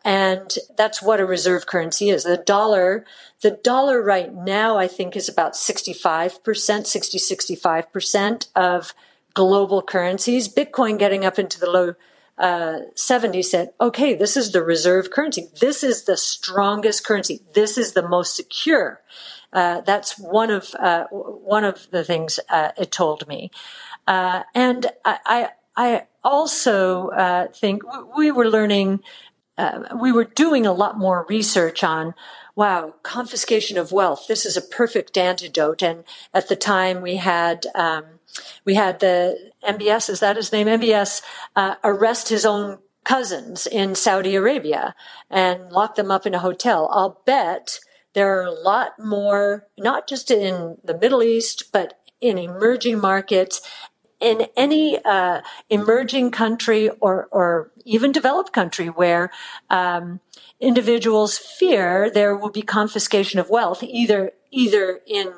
And that's what a reserve currency is. The dollar, the dollar right now, I think, is about sixty-five percent, sixty, sixty-five percent of global currencies. Bitcoin getting up into the low uh, seventies said, okay, this is the reserve currency. This is the strongest currency. This is the most secure. Uh, that's one of, uh, one of the things uh, it told me. Uh, and I, I, I also uh, think we were learning Uh, we were doing a lot more research on, wow, confiscation of wealth. This is a perfect antidote. And at the time we had, um, we had the M B S, is that his name? M B S, uh, arrest his own cousins in Saudi Arabia and lock them up in a hotel. I'll bet there are a lot more, not just in the Middle East, but in emerging markets, in any uh, emerging country or, or even developed country where um, individuals fear there will be confiscation of wealth, either either in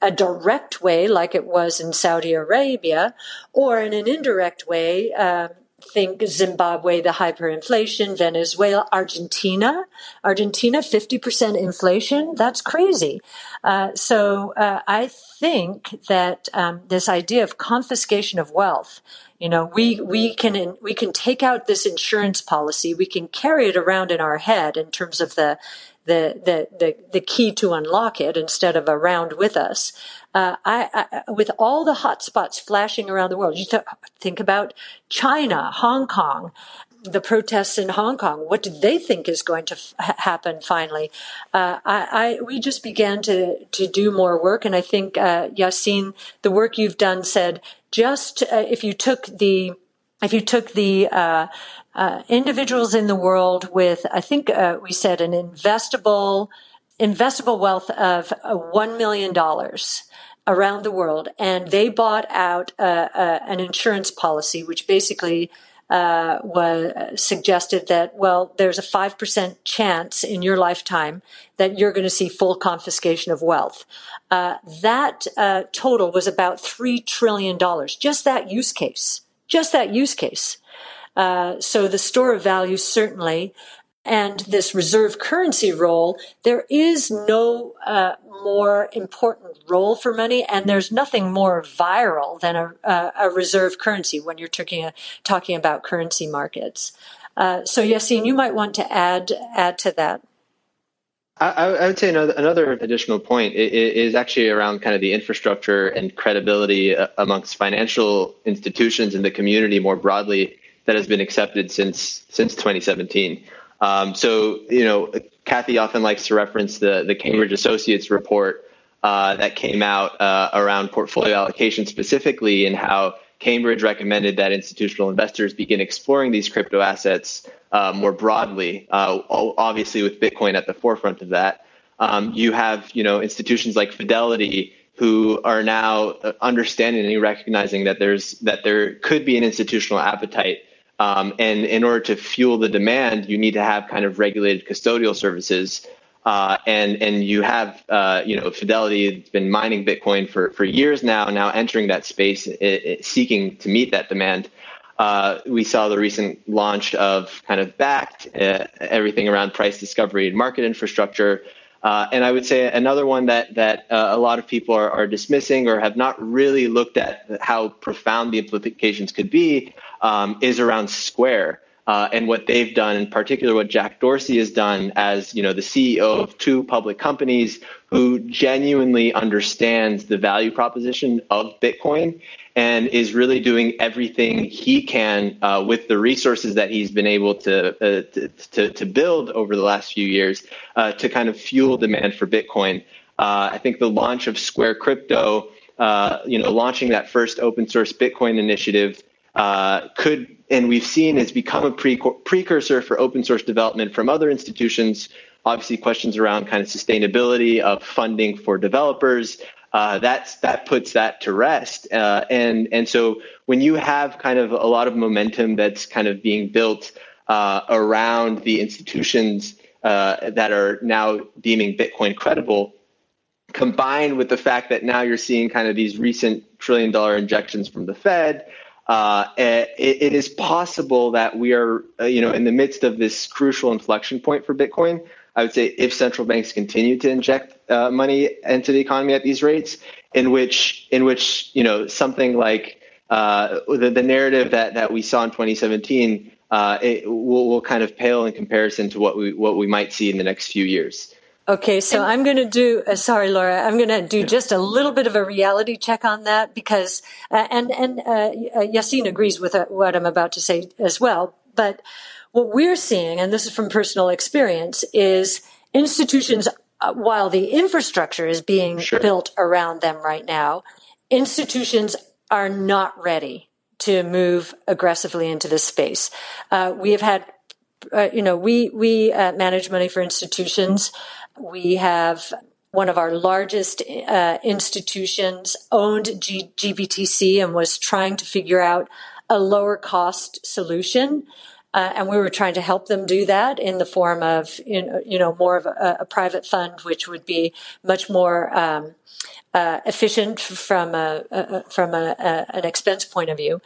a direct way, like it was in Saudi Arabia, or in an indirect way, uh, think Zimbabwe, the hyperinflation, Venezuela, Argentina, Argentina, fifty percent inflation. That's crazy. Uh, so uh, I think that um, this idea of confiscation of wealth, you know, we we can we can take out this insurance policy. We can carry it around in our head in terms of the the the the, the key to unlock it instead of around with us. Uh, I, I with all the hotspots flashing around the world, you th- think about China, Hong Kong, the protests in Hong Kong. What do they think is going to f- happen finally? Uh, I, I we just began to to do more work, and I think uh, Yassine, the work you've done said. Just uh, if you took the if you took the uh, uh, individuals in the world with, I think uh, we said an investable investable wealth of one million dollars around the world, and they bought out uh, uh, an insurance policy, which basically uh, was suggested that, well, there's a five percent chance in your lifetime that you're going to see full confiscation of wealth. Uh, that uh, total was about three trillion dollars, just that use case, just that use case. Uh, so the store of value certainly, and this reserve currency role, there is no uh, more important role for money, and there's nothing more viral than a, a, a reserve currency when you're talking, uh, talking about currency markets. Uh, so Yassine, you might want to add add to that. I, I would say another, another additional point is actually around kind of the infrastructure and credibility amongst financial institutions in the community more broadly that has been accepted since since twenty seventeen. Um, so, you know, Cathie often likes to reference the, the Cambridge Associates report uh, that came out uh, around portfolio allocation specifically, and how Cambridge recommended that institutional investors begin exploring these crypto assets uh, more broadly, uh, obviously with Bitcoin at the forefront of that. Um, you have, you know, institutions like Fidelity who are now understanding and recognizing that there's that there could be an institutional appetite. Um, and in order to fuel the demand, you need to have kind of regulated custodial services. Uh, and and you have, uh, you know, Fidelity has been mining Bitcoin for, for years now, now entering that space, it, it, seeking to meet that demand. Uh, we saw the recent launch of kind of backed, uh, everything around price discovery and market infrastructure. Uh, and I would say another one that, that uh, a lot of people are, are dismissing or have not really looked at how profound the implications could be Um, is around Square uh, and what they've done, in particular what Jack Dorsey has done as, you know, the C E O of two public companies who genuinely understands the value proposition of Bitcoin and is really doing everything he can uh, with the resources that he's been able to, uh, to, to to build over the last few years uh, to kind of fuel demand for Bitcoin. Uh, I think the launch of Square Crypto, uh, you know, launching that first open source Bitcoin initiative Uh, could, and we've seen, has become a pre- precursor for open source development from other institutions. Obviously, questions around kind of sustainability of funding for developers, uh, that's, that puts that to rest. Uh, and, and so when you have kind of a lot of momentum that's kind of being built uh, around the institutions uh, that are now deeming Bitcoin credible, combined with the fact that now you're seeing kind of these recent trillion dollar injections from the Fed, uh, it, it is possible that we are, uh, you know, in the midst of this crucial inflection point for Bitcoin. I would say if central banks continue to inject uh, money into the economy at these rates, in which in which, you know, something like uh, the, the narrative that, that we saw in twenty seventeen uh, it will, will kind of pale in comparison to what we what we might see in the next few years. Okay, so I'm going to do, uh, sorry, Laura, I'm going to do just a little bit of a reality check on that because, uh, and, and uh, Yassine agrees with what I'm about to say as well, but what we're seeing, and this is from personal experience, is institutions, uh, while the infrastructure is being sure. built around them right now, institutions are not ready to move aggressively into this space. Uh, we have had Uh, you know, we, we uh, manage money for institutions. We have one of our largest uh, institutions owned G- GBTC and was trying to figure out a lower cost solution. Uh, and we were trying to help them do that in the form of, you know, you know more of a, a private fund, which would be much more um, uh, efficient from a, a from a, a, an expense point of view.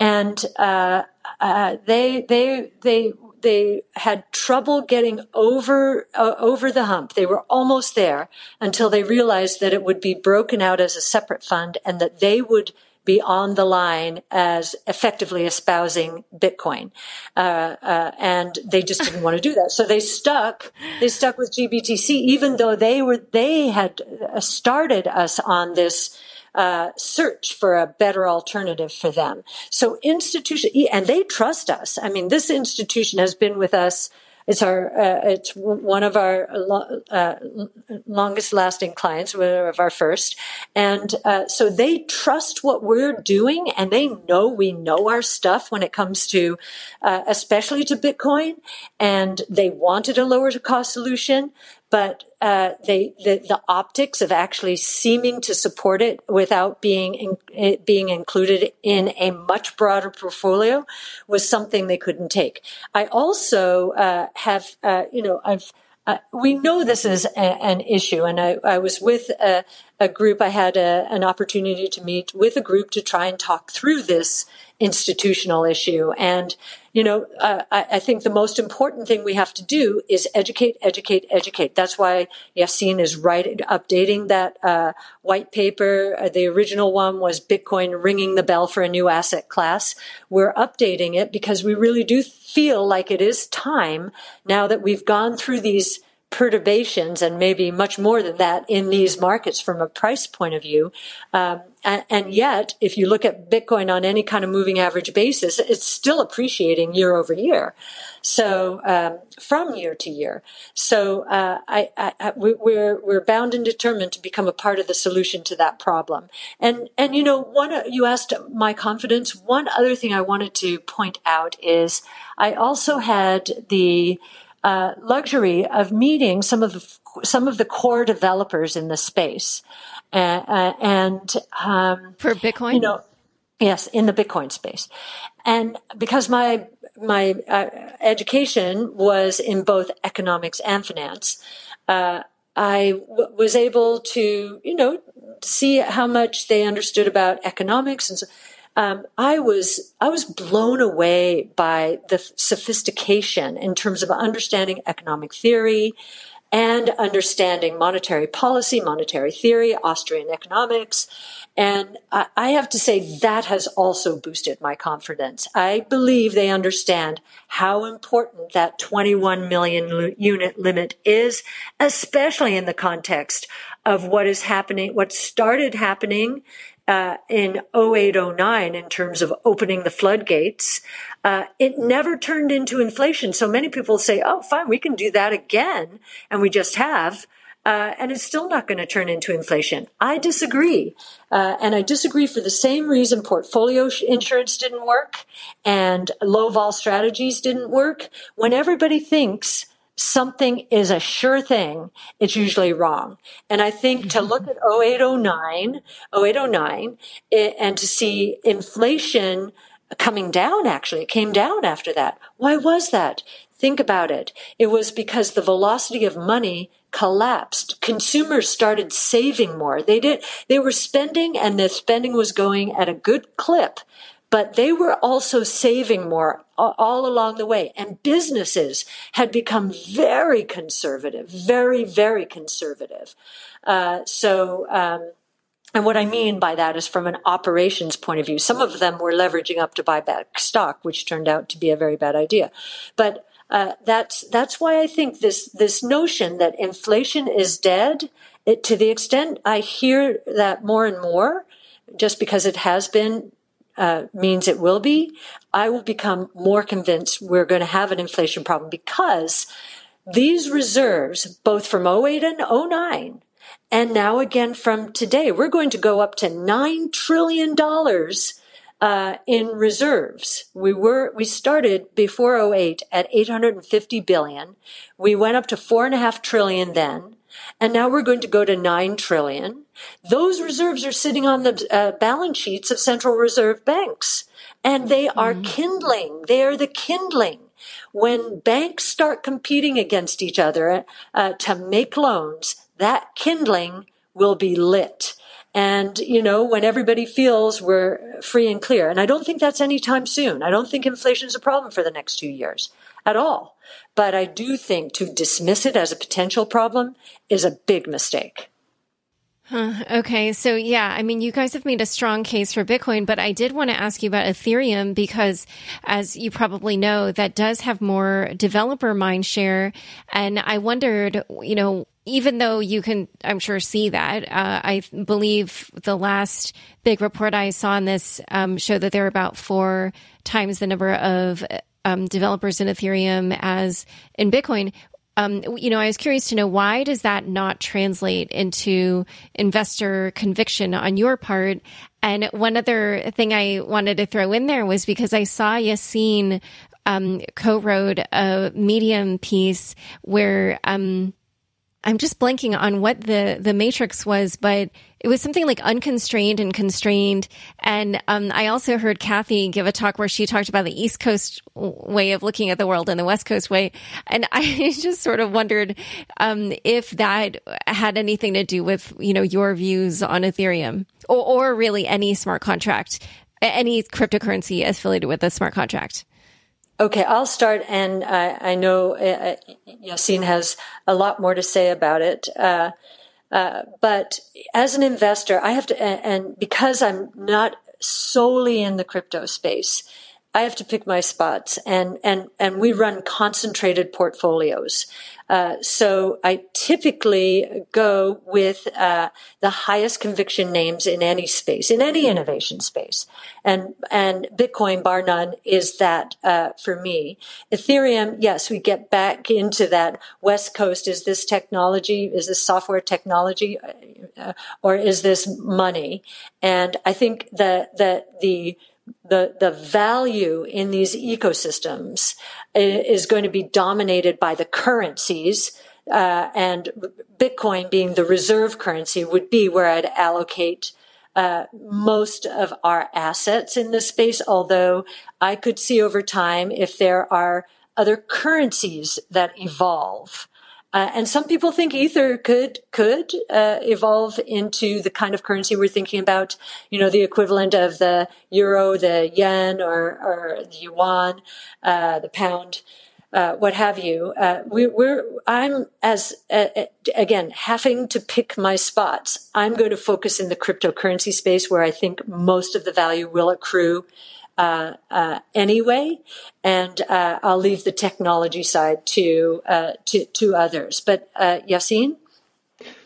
And uh, uh, they they they. They had trouble getting over uh, over the hump. They were almost there until they realized that it would be broken out as a separate fund and that they would be on the line as effectively espousing Bitcoin. Uh, uh, and they just didn't want to do that. So they stuck, they stuck with G B T C, even though they were, they had started us on this Uh, search for a better alternative for them. So institution, and they trust us. I mean, this institution has been with us. It's our, uh, it's one of our lo- uh, longest lasting clients, one of our first. And uh, so they trust what we're doing and they know we know our stuff when it comes to, uh, especially to Bitcoin. And they wanted a lower cost solution. But uh, they, the, the optics of actually seeming to support it without being in, it being included in a much broader portfolio was something they couldn't take. I also uh, have, uh, you know, I've uh, we know this is a, an issue, and I, I was with a, a group. I had a, an opportunity to meet with a group to try and talk through this institutional issue. And, you know, uh, I, I think the most important thing we have to do is educate, educate, educate. That's why Yassine is right, updating that uh, white paper. Uh, the original one was Bitcoin ringing the bell for a new asset class. We're updating it because we really do feel like it is time now that we've gone through these perturbations and maybe much more than that in these markets from a price point of view. Um, and, and yet, if you look at Bitcoin on any kind of moving average basis, it's still appreciating year over year. So um, from year to year. So uh, I, I, we're we're bound and determined to become a part of the solution to that problem. And and you know, one you asked my confidence. One other thing I wanted to point out is I also had the Uh, luxury of meeting some of the, some of the core developers in the space, uh, uh, and um, for Bitcoin, you know, yes, in the Bitcoin space, and because my my uh, education was in both economics and finance, uh, I w- was able to you know see how much they understood about economics and so. Um, I was I was blown away by the f- sophistication in terms of understanding economic theory and understanding monetary policy, monetary theory, Austrian economics. And I, I have to say that has also boosted my confidence. I believe they understand how important that twenty-one million l- unit limit is, especially in the context of what is happening, what started happening Uh, in oh eight, oh nine, in terms of opening the floodgates, uh, it never turned into inflation. So many people say, oh, fine, we can do that again. And we just have. Uh, and it's still not going to turn into inflation. I disagree. Uh, and I disagree for the same reason portfolio sh- insurance didn't work and low vol strategies didn't work. When everybody thinks something is a sure thing, it's usually wrong. And I think to look at oh eight, oh nine and to see inflation coming down, actually, it came down after that. Why was that? Think about it. It was because the velocity of money collapsed. Consumers started saving more. They did. They were spending, and the spending was going at a good clip, but they were also saving more all along the way. And businesses had become very conservative, very, very conservative. Uh, so, um, and what I mean by that is from an operations point of view. Some of them were leveraging up to buy back stock, which turned out to be a very bad idea. But uh, that's that's why I think this this notion that inflation is dead, it, to the extent I hear that more and more, just because it has been, uh, means it will be, I will become more convinced we're going to have an inflation problem, because these reserves, both from oh eight and oh nine, and now again from today, we're going to go up to nine trillion dollars uh, in reserves. We were, we started before oh eight at eight hundred fifty billion dollars. We went up to four point five trillion dollars then, and now we're going to go to nine trillion dollars. Those reserves are sitting on the uh, balance sheets of central reserve banks, and they are mm-hmm. kindling. They are the kindling. When banks start competing against each other uh, to make loans, that kindling will be lit. And, you know, when everybody feels we're free and clear, and I don't think that's anytime soon. I don't think inflation is a problem for the next two years at all. But I do think to dismiss it as a potential problem is a big mistake. Huh. Okay. So, yeah, I mean, you guys have made a strong case for Bitcoin, but I did want to ask you about Ethereum, because as you probably know, that does have more developer mindshare. And I wondered, you know, even though you can, I'm sure, see that, uh, I believe the last big report I saw on this um, showed that there are about four times the number of um, developers in Ethereum as in Bitcoin. Um, you know, I was curious to know, why does that not translate into investor conviction on your part? And one other thing I wanted to throw in there was because I saw Yassine um, co-wrote a Medium piece where... Um, I'm just blanking on what the, the matrix was, but it was something like unconstrained and constrained. And um, I also heard Cathie give a talk where she talked about the East Coast way of looking at the world and the West Coast way. And I just sort of wondered um, if that had anything to do with, you know, your views on Ethereum, or, or really any smart contract, any cryptocurrency affiliated with a smart contract. Okay, I'll start, and uh, I know uh, Yassine has a lot more to say about it. Uh, uh, but as an investor, I have to, and because I'm not solely in the crypto space, I have to pick my spots, and and and we run concentrated portfolios. Uh, so I typically go with uh, the highest conviction names in any space, in any innovation space, and and Bitcoin, bar none, is that uh, for me. Ethereum, yes, we get back into that West Coast. Is this technology? Is this software technology, uh, or is this money? And I think that that the The, the value in these ecosystems is going to be dominated by the currencies, uh, and Bitcoin being the reserve currency would be where I'd allocate uh, most of our assets in this space. Although I could see over time if there are other currencies that evolve. Uh, and some people think Ether could could uh, evolve into the kind of currency we're thinking about, you know, the equivalent of the euro, the yen, or, or the yuan, uh, the pound, uh, what have you. Uh, we, we're I'm as uh, again having to pick my spots. I'm going to focus in the cryptocurrency space where I think most of the value will accrue. Uh, uh, anyway, and uh, I'll leave the technology side to uh, to, to others. But uh, Yassine?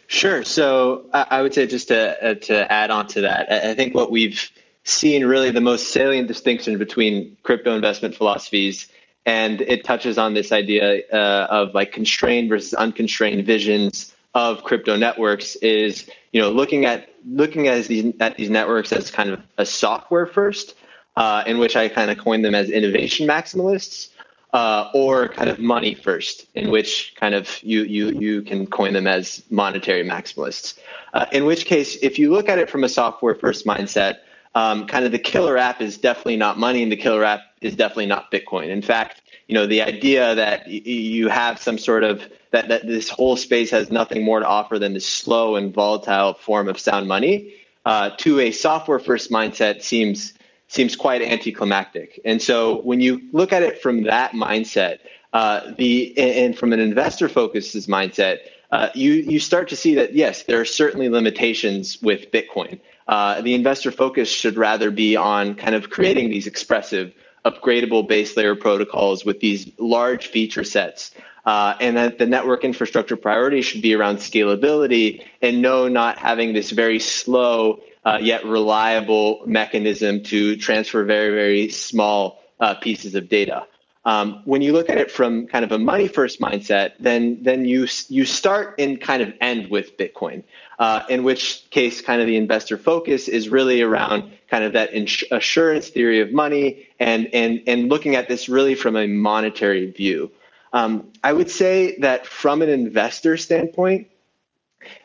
Sure. So I, I would say just to uh, to add on to that, I, I think what we've seen really the most salient distinction between crypto investment philosophies, and it touches on this idea uh, of like constrained versus unconstrained visions of crypto networks, is, you know, looking at looking at these at these networks as kind of a software first. Uh, in which I kind of coined them as innovation maximalists, uh, or kind of money first, in which kind of you you you can coin them as monetary maximalists. Uh, in which case, if you look at it from a software first mindset, um, kind of the killer app is definitely not money, and the killer app is definitely not Bitcoin. In fact, you know, the idea that y- you have some sort of that, that this whole space has nothing more to offer than this slow and volatile form of sound money uh, to a software first mindset seems seems quite anticlimactic. And so when you look at it from that mindset, uh, the and from an investor focuses mindset, uh, you you start to see that, yes, there are certainly limitations with Bitcoin. Uh, the investor focus should rather be on kind of creating these expressive, upgradable base layer protocols with these large feature sets. Uh, and that the network infrastructure priority should be around scalability and no, not having this very slow uh, yet reliable mechanism to transfer very, very small uh, pieces of data. Um, when you look at it from kind of a money first mindset, then then you you start and kind of end with Bitcoin, uh, in which case kind of the investor focus is really around kind of that ins- assurance theory of money and and and looking at this really from a monetary view. Um, I would say that from an investor standpoint,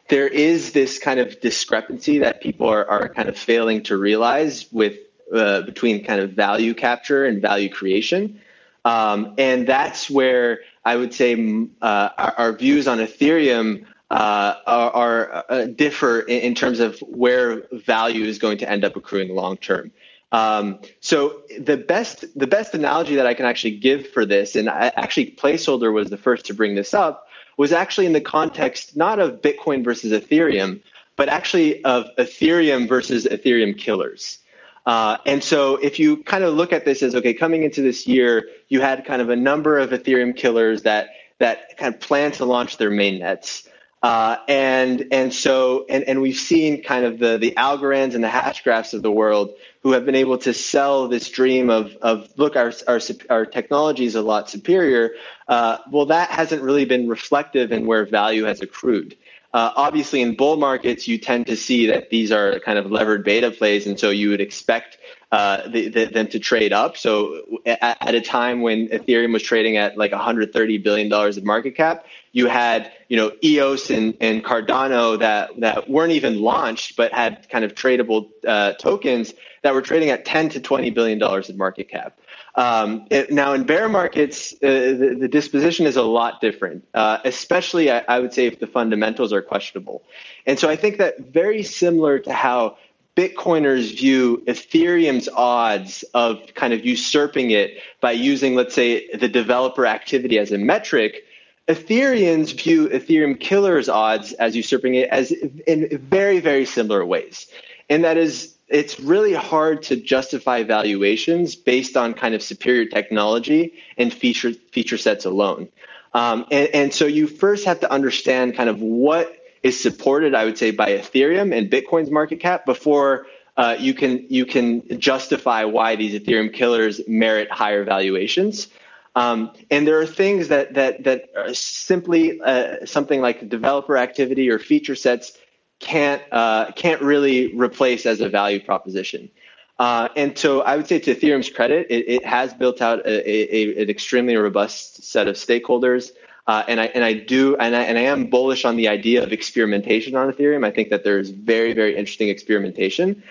there is this kind of discrepancy that people are, are kind of failing to realize with uh, between kind of value capture and value creation. Um, and that's where I would say uh, our, our views on Ethereum uh, are, are uh, differ in, in terms of where value is going to end up accruing long term. Um, so the best the best analogy that I can actually give for this, and I, actually Placeholder was the first to bring this up, was actually in the context not of Bitcoin versus Ethereum, but actually of Ethereum versus Ethereum killers. Uh, and so if you kind of look at this as, okay, coming into this year, you had kind of a number of Ethereum killers that that kind of plan to launch their mainnets. Uh, and and so and, and we've seen kind of the, the Algorans and the Hashgraphs of the world who have been able to sell this dream of of look, our our, our technology is a lot superior. Uh, well, that hasn't really been reflective in where value has accrued. Uh, obviously, in bull markets, you tend to see that these are kind of levered beta plays, and so you would expect uh, the, the, them to trade up. So at, at a time when Ethereum was trading at like one hundred thirty billion dollars of market cap, you had, you know, E O S and, and Cardano that, that weren't even launched but had kind of tradable uh, tokens that were trading at ten to twenty billion dollars of market cap. Um, it, now, in bear markets, uh, the, the disposition is a lot different, uh, especially, I, I would say, if the fundamentals are questionable. And so I think that very similar to how Bitcoiners view Ethereum's odds of kind of usurping it by using, let's say, the developer activity as a metric, Ethereans view Ethereum killers' odds as usurping it as in very, very similar ways. And that is, it's really hard to justify valuations based on kind of superior technology and feature feature sets alone. Um, and, and so you first have to understand kind of what is supported, I would say, by Ethereum and Bitcoin's market cap before uh, you can you can justify why these Ethereum killers merit higher valuations. Um, and there are things that that that are simply uh, something like developer activity or feature sets can't uh, can't really replace as a value proposition. Uh, and so I would say to Ethereum's credit, it, it has built out a, a, a, an extremely robust set of stakeholders. Uh, and I and I do and I and I am bullish on the idea of experimentation on Ethereum. I think that there is very, very interesting experimentation.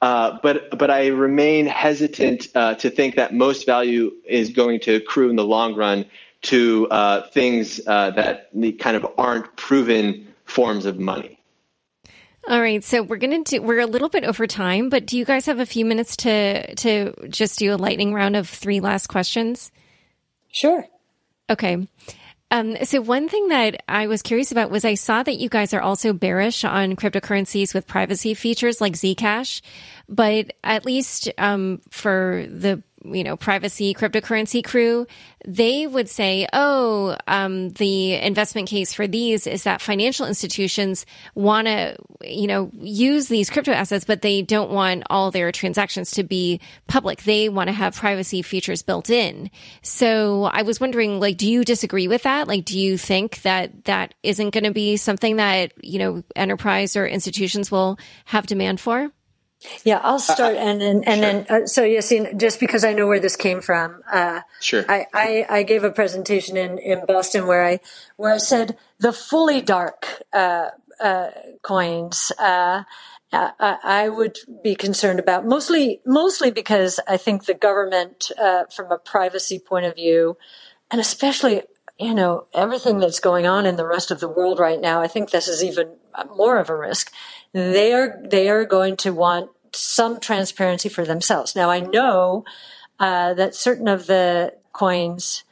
Uh, but but I remain hesitant uh, to think that most value is going to accrue in the long run to uh, things uh, that kind of aren't proven forms of money. All right, so we're going to do, we're a little bit over time, but do you guys have a few minutes to to just do a lightning round of three last questions? Sure. Okay. Um, so one thing that I was curious about was I saw that you guys are also bearish on cryptocurrencies with privacy features like Zcash, but at least um, for the you know, privacy cryptocurrency crew, they would say, oh, um, the investment case for these is that financial institutions want to, you know, use these crypto assets, but they don't want all their transactions to be public. They want to have privacy features built in. So I was wondering, like, do you disagree with that? Like, do you think that that isn't going to be something that, you know, enterprise or institutions will have demand for? Yeah, I'll start, uh, and then and sure. then uh, so Yassine, just because I know where this came from, uh, sure. I, I, I gave a presentation in, in Boston where I where I said the fully dark uh, uh, coins, uh, I, I would be concerned about, mostly mostly because I think the government, uh, from a privacy point of view, and especially, you know, everything that's going on in the rest of the world right now, I think this is even more of a risk. They are they are going to want some transparency for themselves. Now, I know uh, that certain of the coins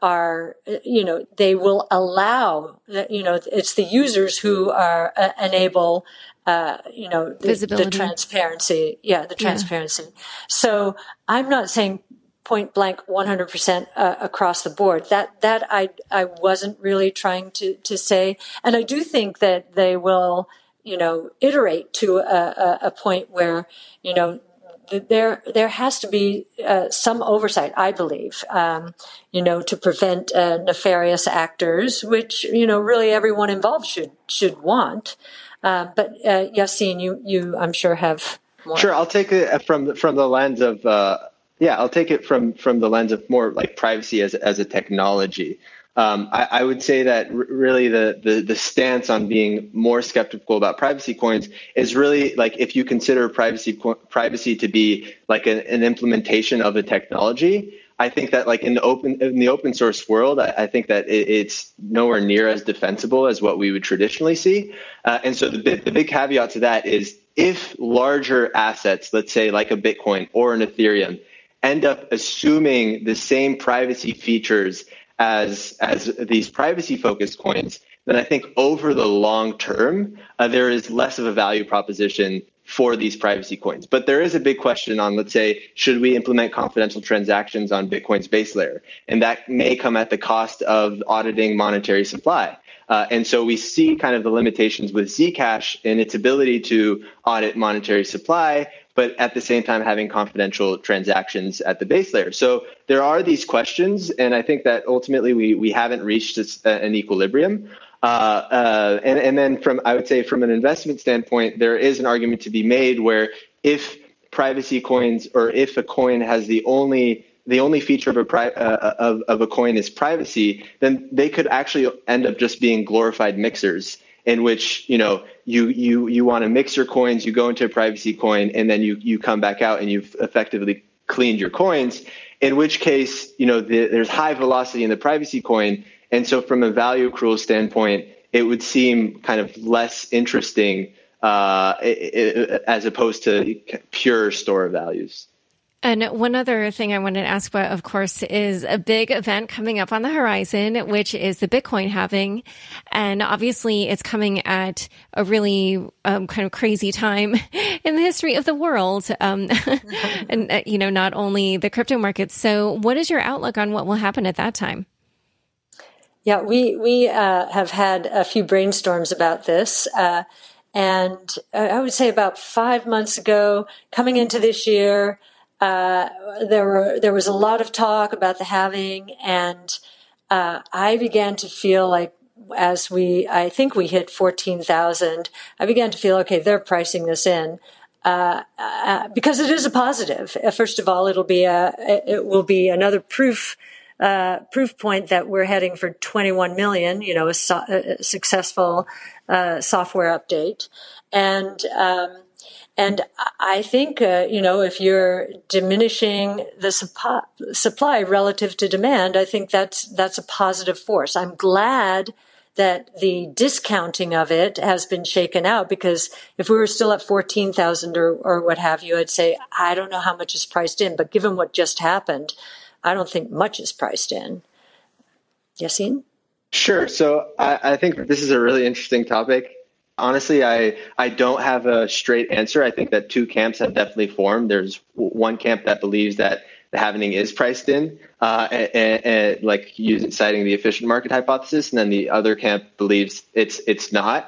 are, you know, they will allow, you know, it's the users who are uh, enable, uh, you know, the, the transparency. Yeah, the transparency. Yeah. So I'm not saying point blank one hundred percent uh, across the board. That that I I wasn't really trying to, to say. And I do think that they will, you know, iterate to a, a point where, you know, There, there has to be uh, some oversight, I believe, um, you know, to prevent uh, nefarious actors, which, you know, really everyone involved should should want. Uh, but uh, Yassine, you, you, I'm sure have more. Sure, I'll take it from from the lens of uh, yeah, I'll take it from from the lens of more like privacy as as a technology. Um, I, I would say that r- really the, the, the stance on being more skeptical about privacy coins is really like if you consider privacy co- privacy to be like a, an implementation of a technology. I think that like in the open in the open source world, I, I think that it, it's nowhere near as defensible as what we would traditionally see. Uh, and so the big, the big caveat to that is if larger assets, let's say like a Bitcoin or an Ethereum, end up assuming the same privacy features as as these privacy-focused coins, then I think over the long term, uh, there is less of a value proposition for these privacy coins. But there is a big question on, let's say, should we implement confidential transactions on Bitcoin's base layer? And that may come at the cost of auditing monetary supply. Uh, and so we see kind of the limitations with Zcash in its ability to audit monetary supply, but at the same time having confidential transactions at the base layer. So there are these questions, and I think that ultimately we we haven't reached this, uh, an equilibrium. Uh, uh, and, and then from, I would say from an investment standpoint, there is an argument to be made where if privacy coins or if a coin has the only the only feature of a pri- uh, of, of a coin is privacy, then they could actually end up just being glorified mixers, in which, you know, you you you want to mix your coins, you go into a privacy coin, and then you you come back out and you've effectively cleaned your coins, in which case, you know, the, there's high velocity in the privacy coin. And so from a value accrual standpoint, it would seem kind of less interesting uh, it, it, as opposed to pure store of values. And one other thing I wanted to ask about, of course, is a big event coming up on the horizon, which is the Bitcoin halving. And obviously, it's coming at a really um, kind of crazy time in the history of the world. Um, and, uh, you know, not only the crypto markets. So what is your outlook on what will happen at that time? Yeah, we, we uh, have had a few brainstorms about this. Uh, and I would say about five months ago, coming into this year, Uh, there were, there was a lot of talk about the halving, and, uh, I began to feel like as we, I think we hit fourteen thousand, I began to feel, okay, they're pricing this in, uh, uh, because it is a positive. First of all, it'll be a, it will be another proof, uh, proof point that we're heading for twenty-one million, you know, a, so, a successful, uh, software update. And, um, And I think, uh, you know, if you're diminishing the supp- supply relative to demand, I think that's that's a positive force. I'm glad that the discounting of it has been shaken out, because if we were still at fourteen thousand or, or what have you, I'd say, I don't know how much is priced in. But given what just happened, I don't think much is priced in. Yassine? Sure. So I, I think this is a really interesting topic. Honestly, I, I don't have a straight answer. I think that two camps have definitely formed. There's one camp that believes that the halving is priced in, uh, and, and like using citing the efficient market hypothesis, and then the other camp believes it's it's not.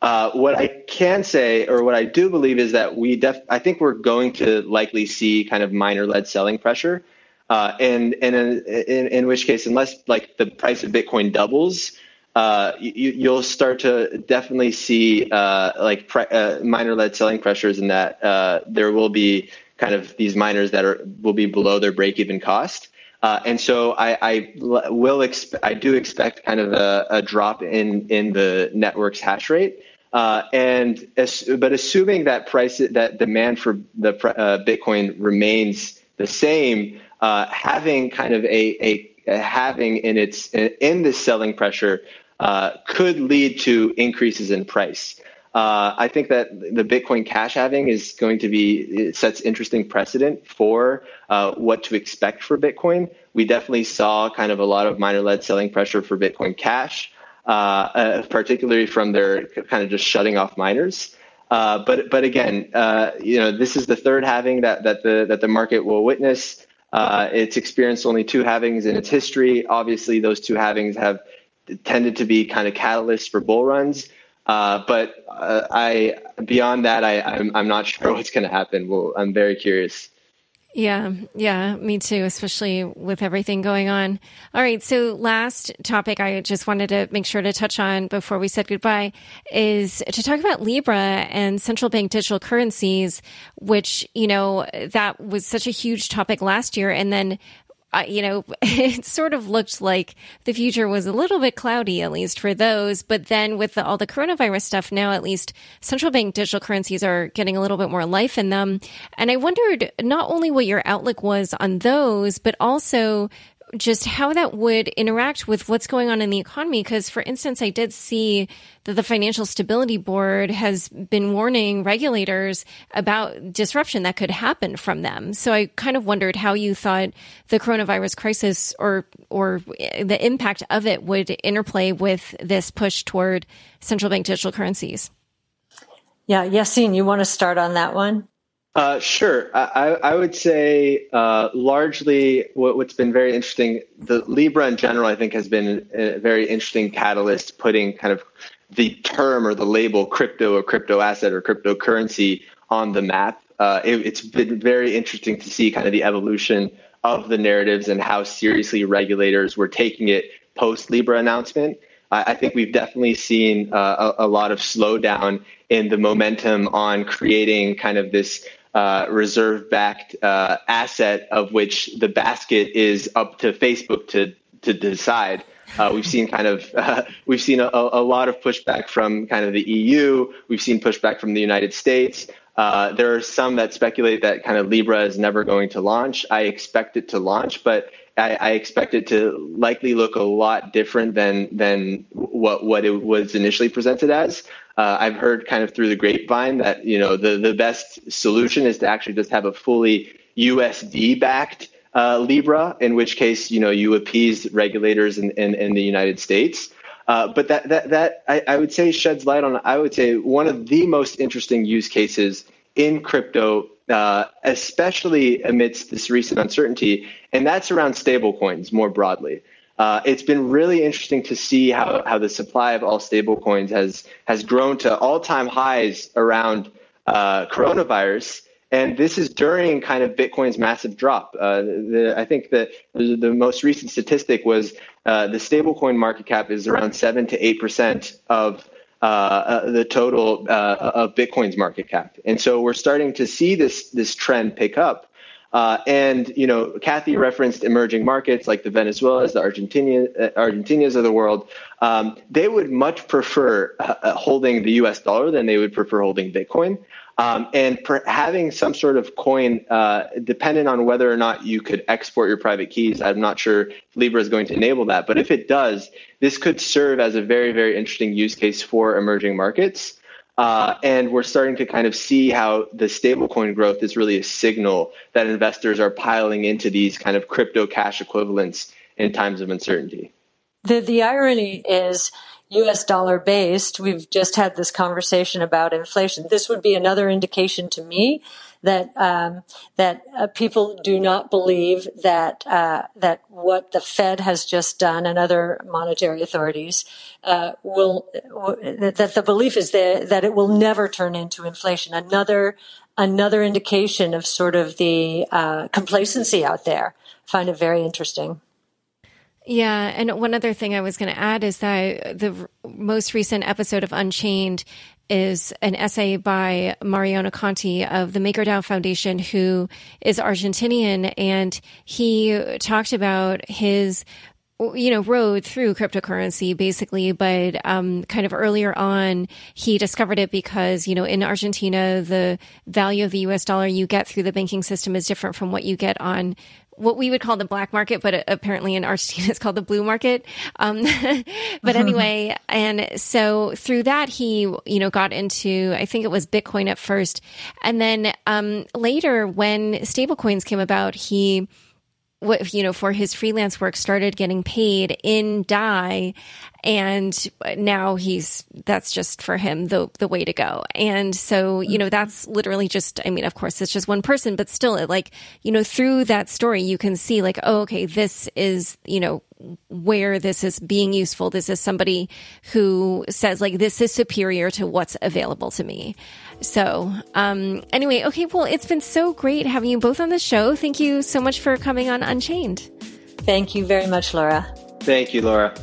Uh, what I can say, or what I do believe, is that we def- I think we're going to likely see kind of miner-led selling pressure, uh, and and in, in, in which case, unless like the price of Bitcoin doubles, Uh, you, you'll start to definitely see uh, like pre- uh, miner-led selling pressures, in that uh, there will be kind of these miners that are will be below their break-even cost, uh, and so I, I will exp- I do expect kind of a, a drop in in the network's hash rate, Uh, and but assuming that price, that demand for the uh, Bitcoin remains the same, uh, having kind of a, a having in its in this selling pressure uh, could lead to increases in price. Uh, I think that the Bitcoin Cash halving is going to be it sets interesting precedent for uh, what to expect for Bitcoin. We definitely saw kind of a lot of miner-led selling pressure for Bitcoin Cash, uh, uh, particularly from their kind of just shutting off miners. Uh, but but again, uh, you know, this is the third halving that that the that the market will witness. Uh, it's experienced only two halvings in its history. Obviously, those two halvings have tended to be kind of catalysts for bull runs. Uh, but uh, I beyond that, I, I'm I'm not sure what's going to happen. Well, I'm very curious. Yeah, yeah, me too, especially with everything going on. All right, so last topic I just wanted to make sure to touch on before we said goodbye is to talk about Libra and central bank digital currencies, which, you know, that was such a huge topic last year. And then Uh, you know, it sort of looked like the future was a little bit cloudy, at least for those. But then with the, all the coronavirus stuff now, at least central bank digital currencies are getting a little bit more life in them. And I wondered not only what your outlook was on those, but also just how that would interact with what's going on in the economy. Because, for instance, I did see that the Financial Stability Board has been warning regulators about disruption that could happen from them. So I kind of wondered how you thought the coronavirus crisis or or the impact of it would interplay with this push toward central bank digital currencies. Yeah, Yassine, you want to start on that one? Uh, sure. I, I would say uh, largely what, what's been very interesting, the Libra in general, I think, has been a very interesting catalyst, putting kind of the term or the label crypto or crypto asset or cryptocurrency on the map. Uh, it, it's been very interesting to see kind of the evolution of the narratives and how seriously regulators were taking it post Libra announcement. I think we've definitely seen uh, a, a lot of slowdown in the momentum on creating kind of this uh, reserve-backed uh, asset of which the basket is up to Facebook to to decide. Uh, we've seen kind of uh, we've seen a, a lot of pushback from kind of the E U. We've seen pushback from the United States. Uh, there are some that speculate that kind of Libra is never going to launch. I expect it to launch, but I, I expect it to likely look a lot different than than what what it was initially presented as. Uh, I've heard kind of through the grapevine that, you know, the, the best solution is to actually just have a fully U S D-backed uh, Libra, in which case, you know, you appease regulators in, in, in the United States. Uh, but that that that I, I would say sheds light on, I would say, one of the most interesting use cases in crypto, uh, especially amidst this recent uncertainty, and that's around stablecoins more broadly. Uh, it's been really interesting to see how, how the supply of all stablecoins has has grown to all-time highs around uh, coronavirus. And this is during kind of Bitcoin's massive drop. Uh, the, I think that the most recent statistic was uh, the stablecoin market cap is around seven to eight percent of uh, uh, the total uh, of Bitcoin's market cap. And so we're starting to see this this trend pick up. Uh, and, you know, Cathie referenced emerging markets like the Venezuelas, the Argentina, Argentinas of the world. Um, they would much prefer uh, holding the U S dollar than they would prefer holding Bitcoin. Um, and per having some sort of coin, uh, dependent on whether or not you could export your private keys, I'm not sure Libra is going to enable that. But if it does, this could serve as a very, very interesting use case for emerging markets. Uh, and we're starting to kind of see how the stablecoin growth is really a signal that investors are piling into these kind of crypto cash equivalents in times of uncertainty. The, the irony is U S dollar based. We've just had this conversation about inflation. This would be another indication to me that um, that uh, people do not believe that uh, that what the Fed has just done and other monetary authorities uh, will w- that the belief is that that it will never turn into inflation. Another another indication of sort of the uh, complacency out there. I find it very interesting. Yeah. And one other thing I was going to add is that the most recent episode of Unchained is an essay by Mariano Conti of the MakerDAO Foundation, who is Argentinian. And he talked about his you know, rode through cryptocurrency basically, but um, kind of earlier on, he discovered it because, you know, in Argentina, the value of the U S dollar you get through the banking system is different from what you get on what we would call the black market, but apparently in Argentina it's called the blue market. Um, but anyway, and so through that, he, you know, got into, I think it was Bitcoin at first. And then um, later when stablecoins came about, he, what, you know, for his freelance work started getting paid in D A I. And now he's, that's just for him, the the way to go. And so, you know, that's literally just, I mean, of course, it's just one person, but still, it, like, you know, through that story, you can see like, oh, okay, this is, you know, where this is being useful. This is somebody who says like, this is superior to what's available to me. So um, anyway, okay, well, it's been so great having you both on the show. Thank you so much for coming on Unchained. Thank you very much, Laura. Thank you, Laura.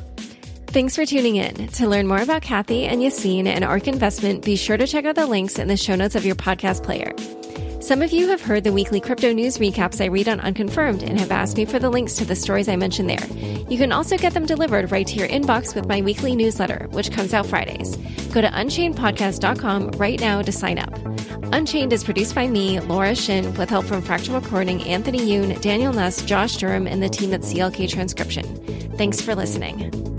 Thanks for tuning in. To learn more about Cathie and Yassine and Ark Investment, be sure to check out the links in the show notes of your podcast player. Some of you have heard the weekly crypto news recaps I read on Unconfirmed and have asked me for the links to the stories I mentioned there. You can also get them delivered right to your inbox with my weekly newsletter, which comes out Fridays. Go to unchained podcast dot com right now to sign up. Unchained is produced by me, Laura Shin, with help from Fractal Recording, Anthony Yoon, Daniel Nuss, Josh Durham, and the team at C L K Transcription. Thanks for listening.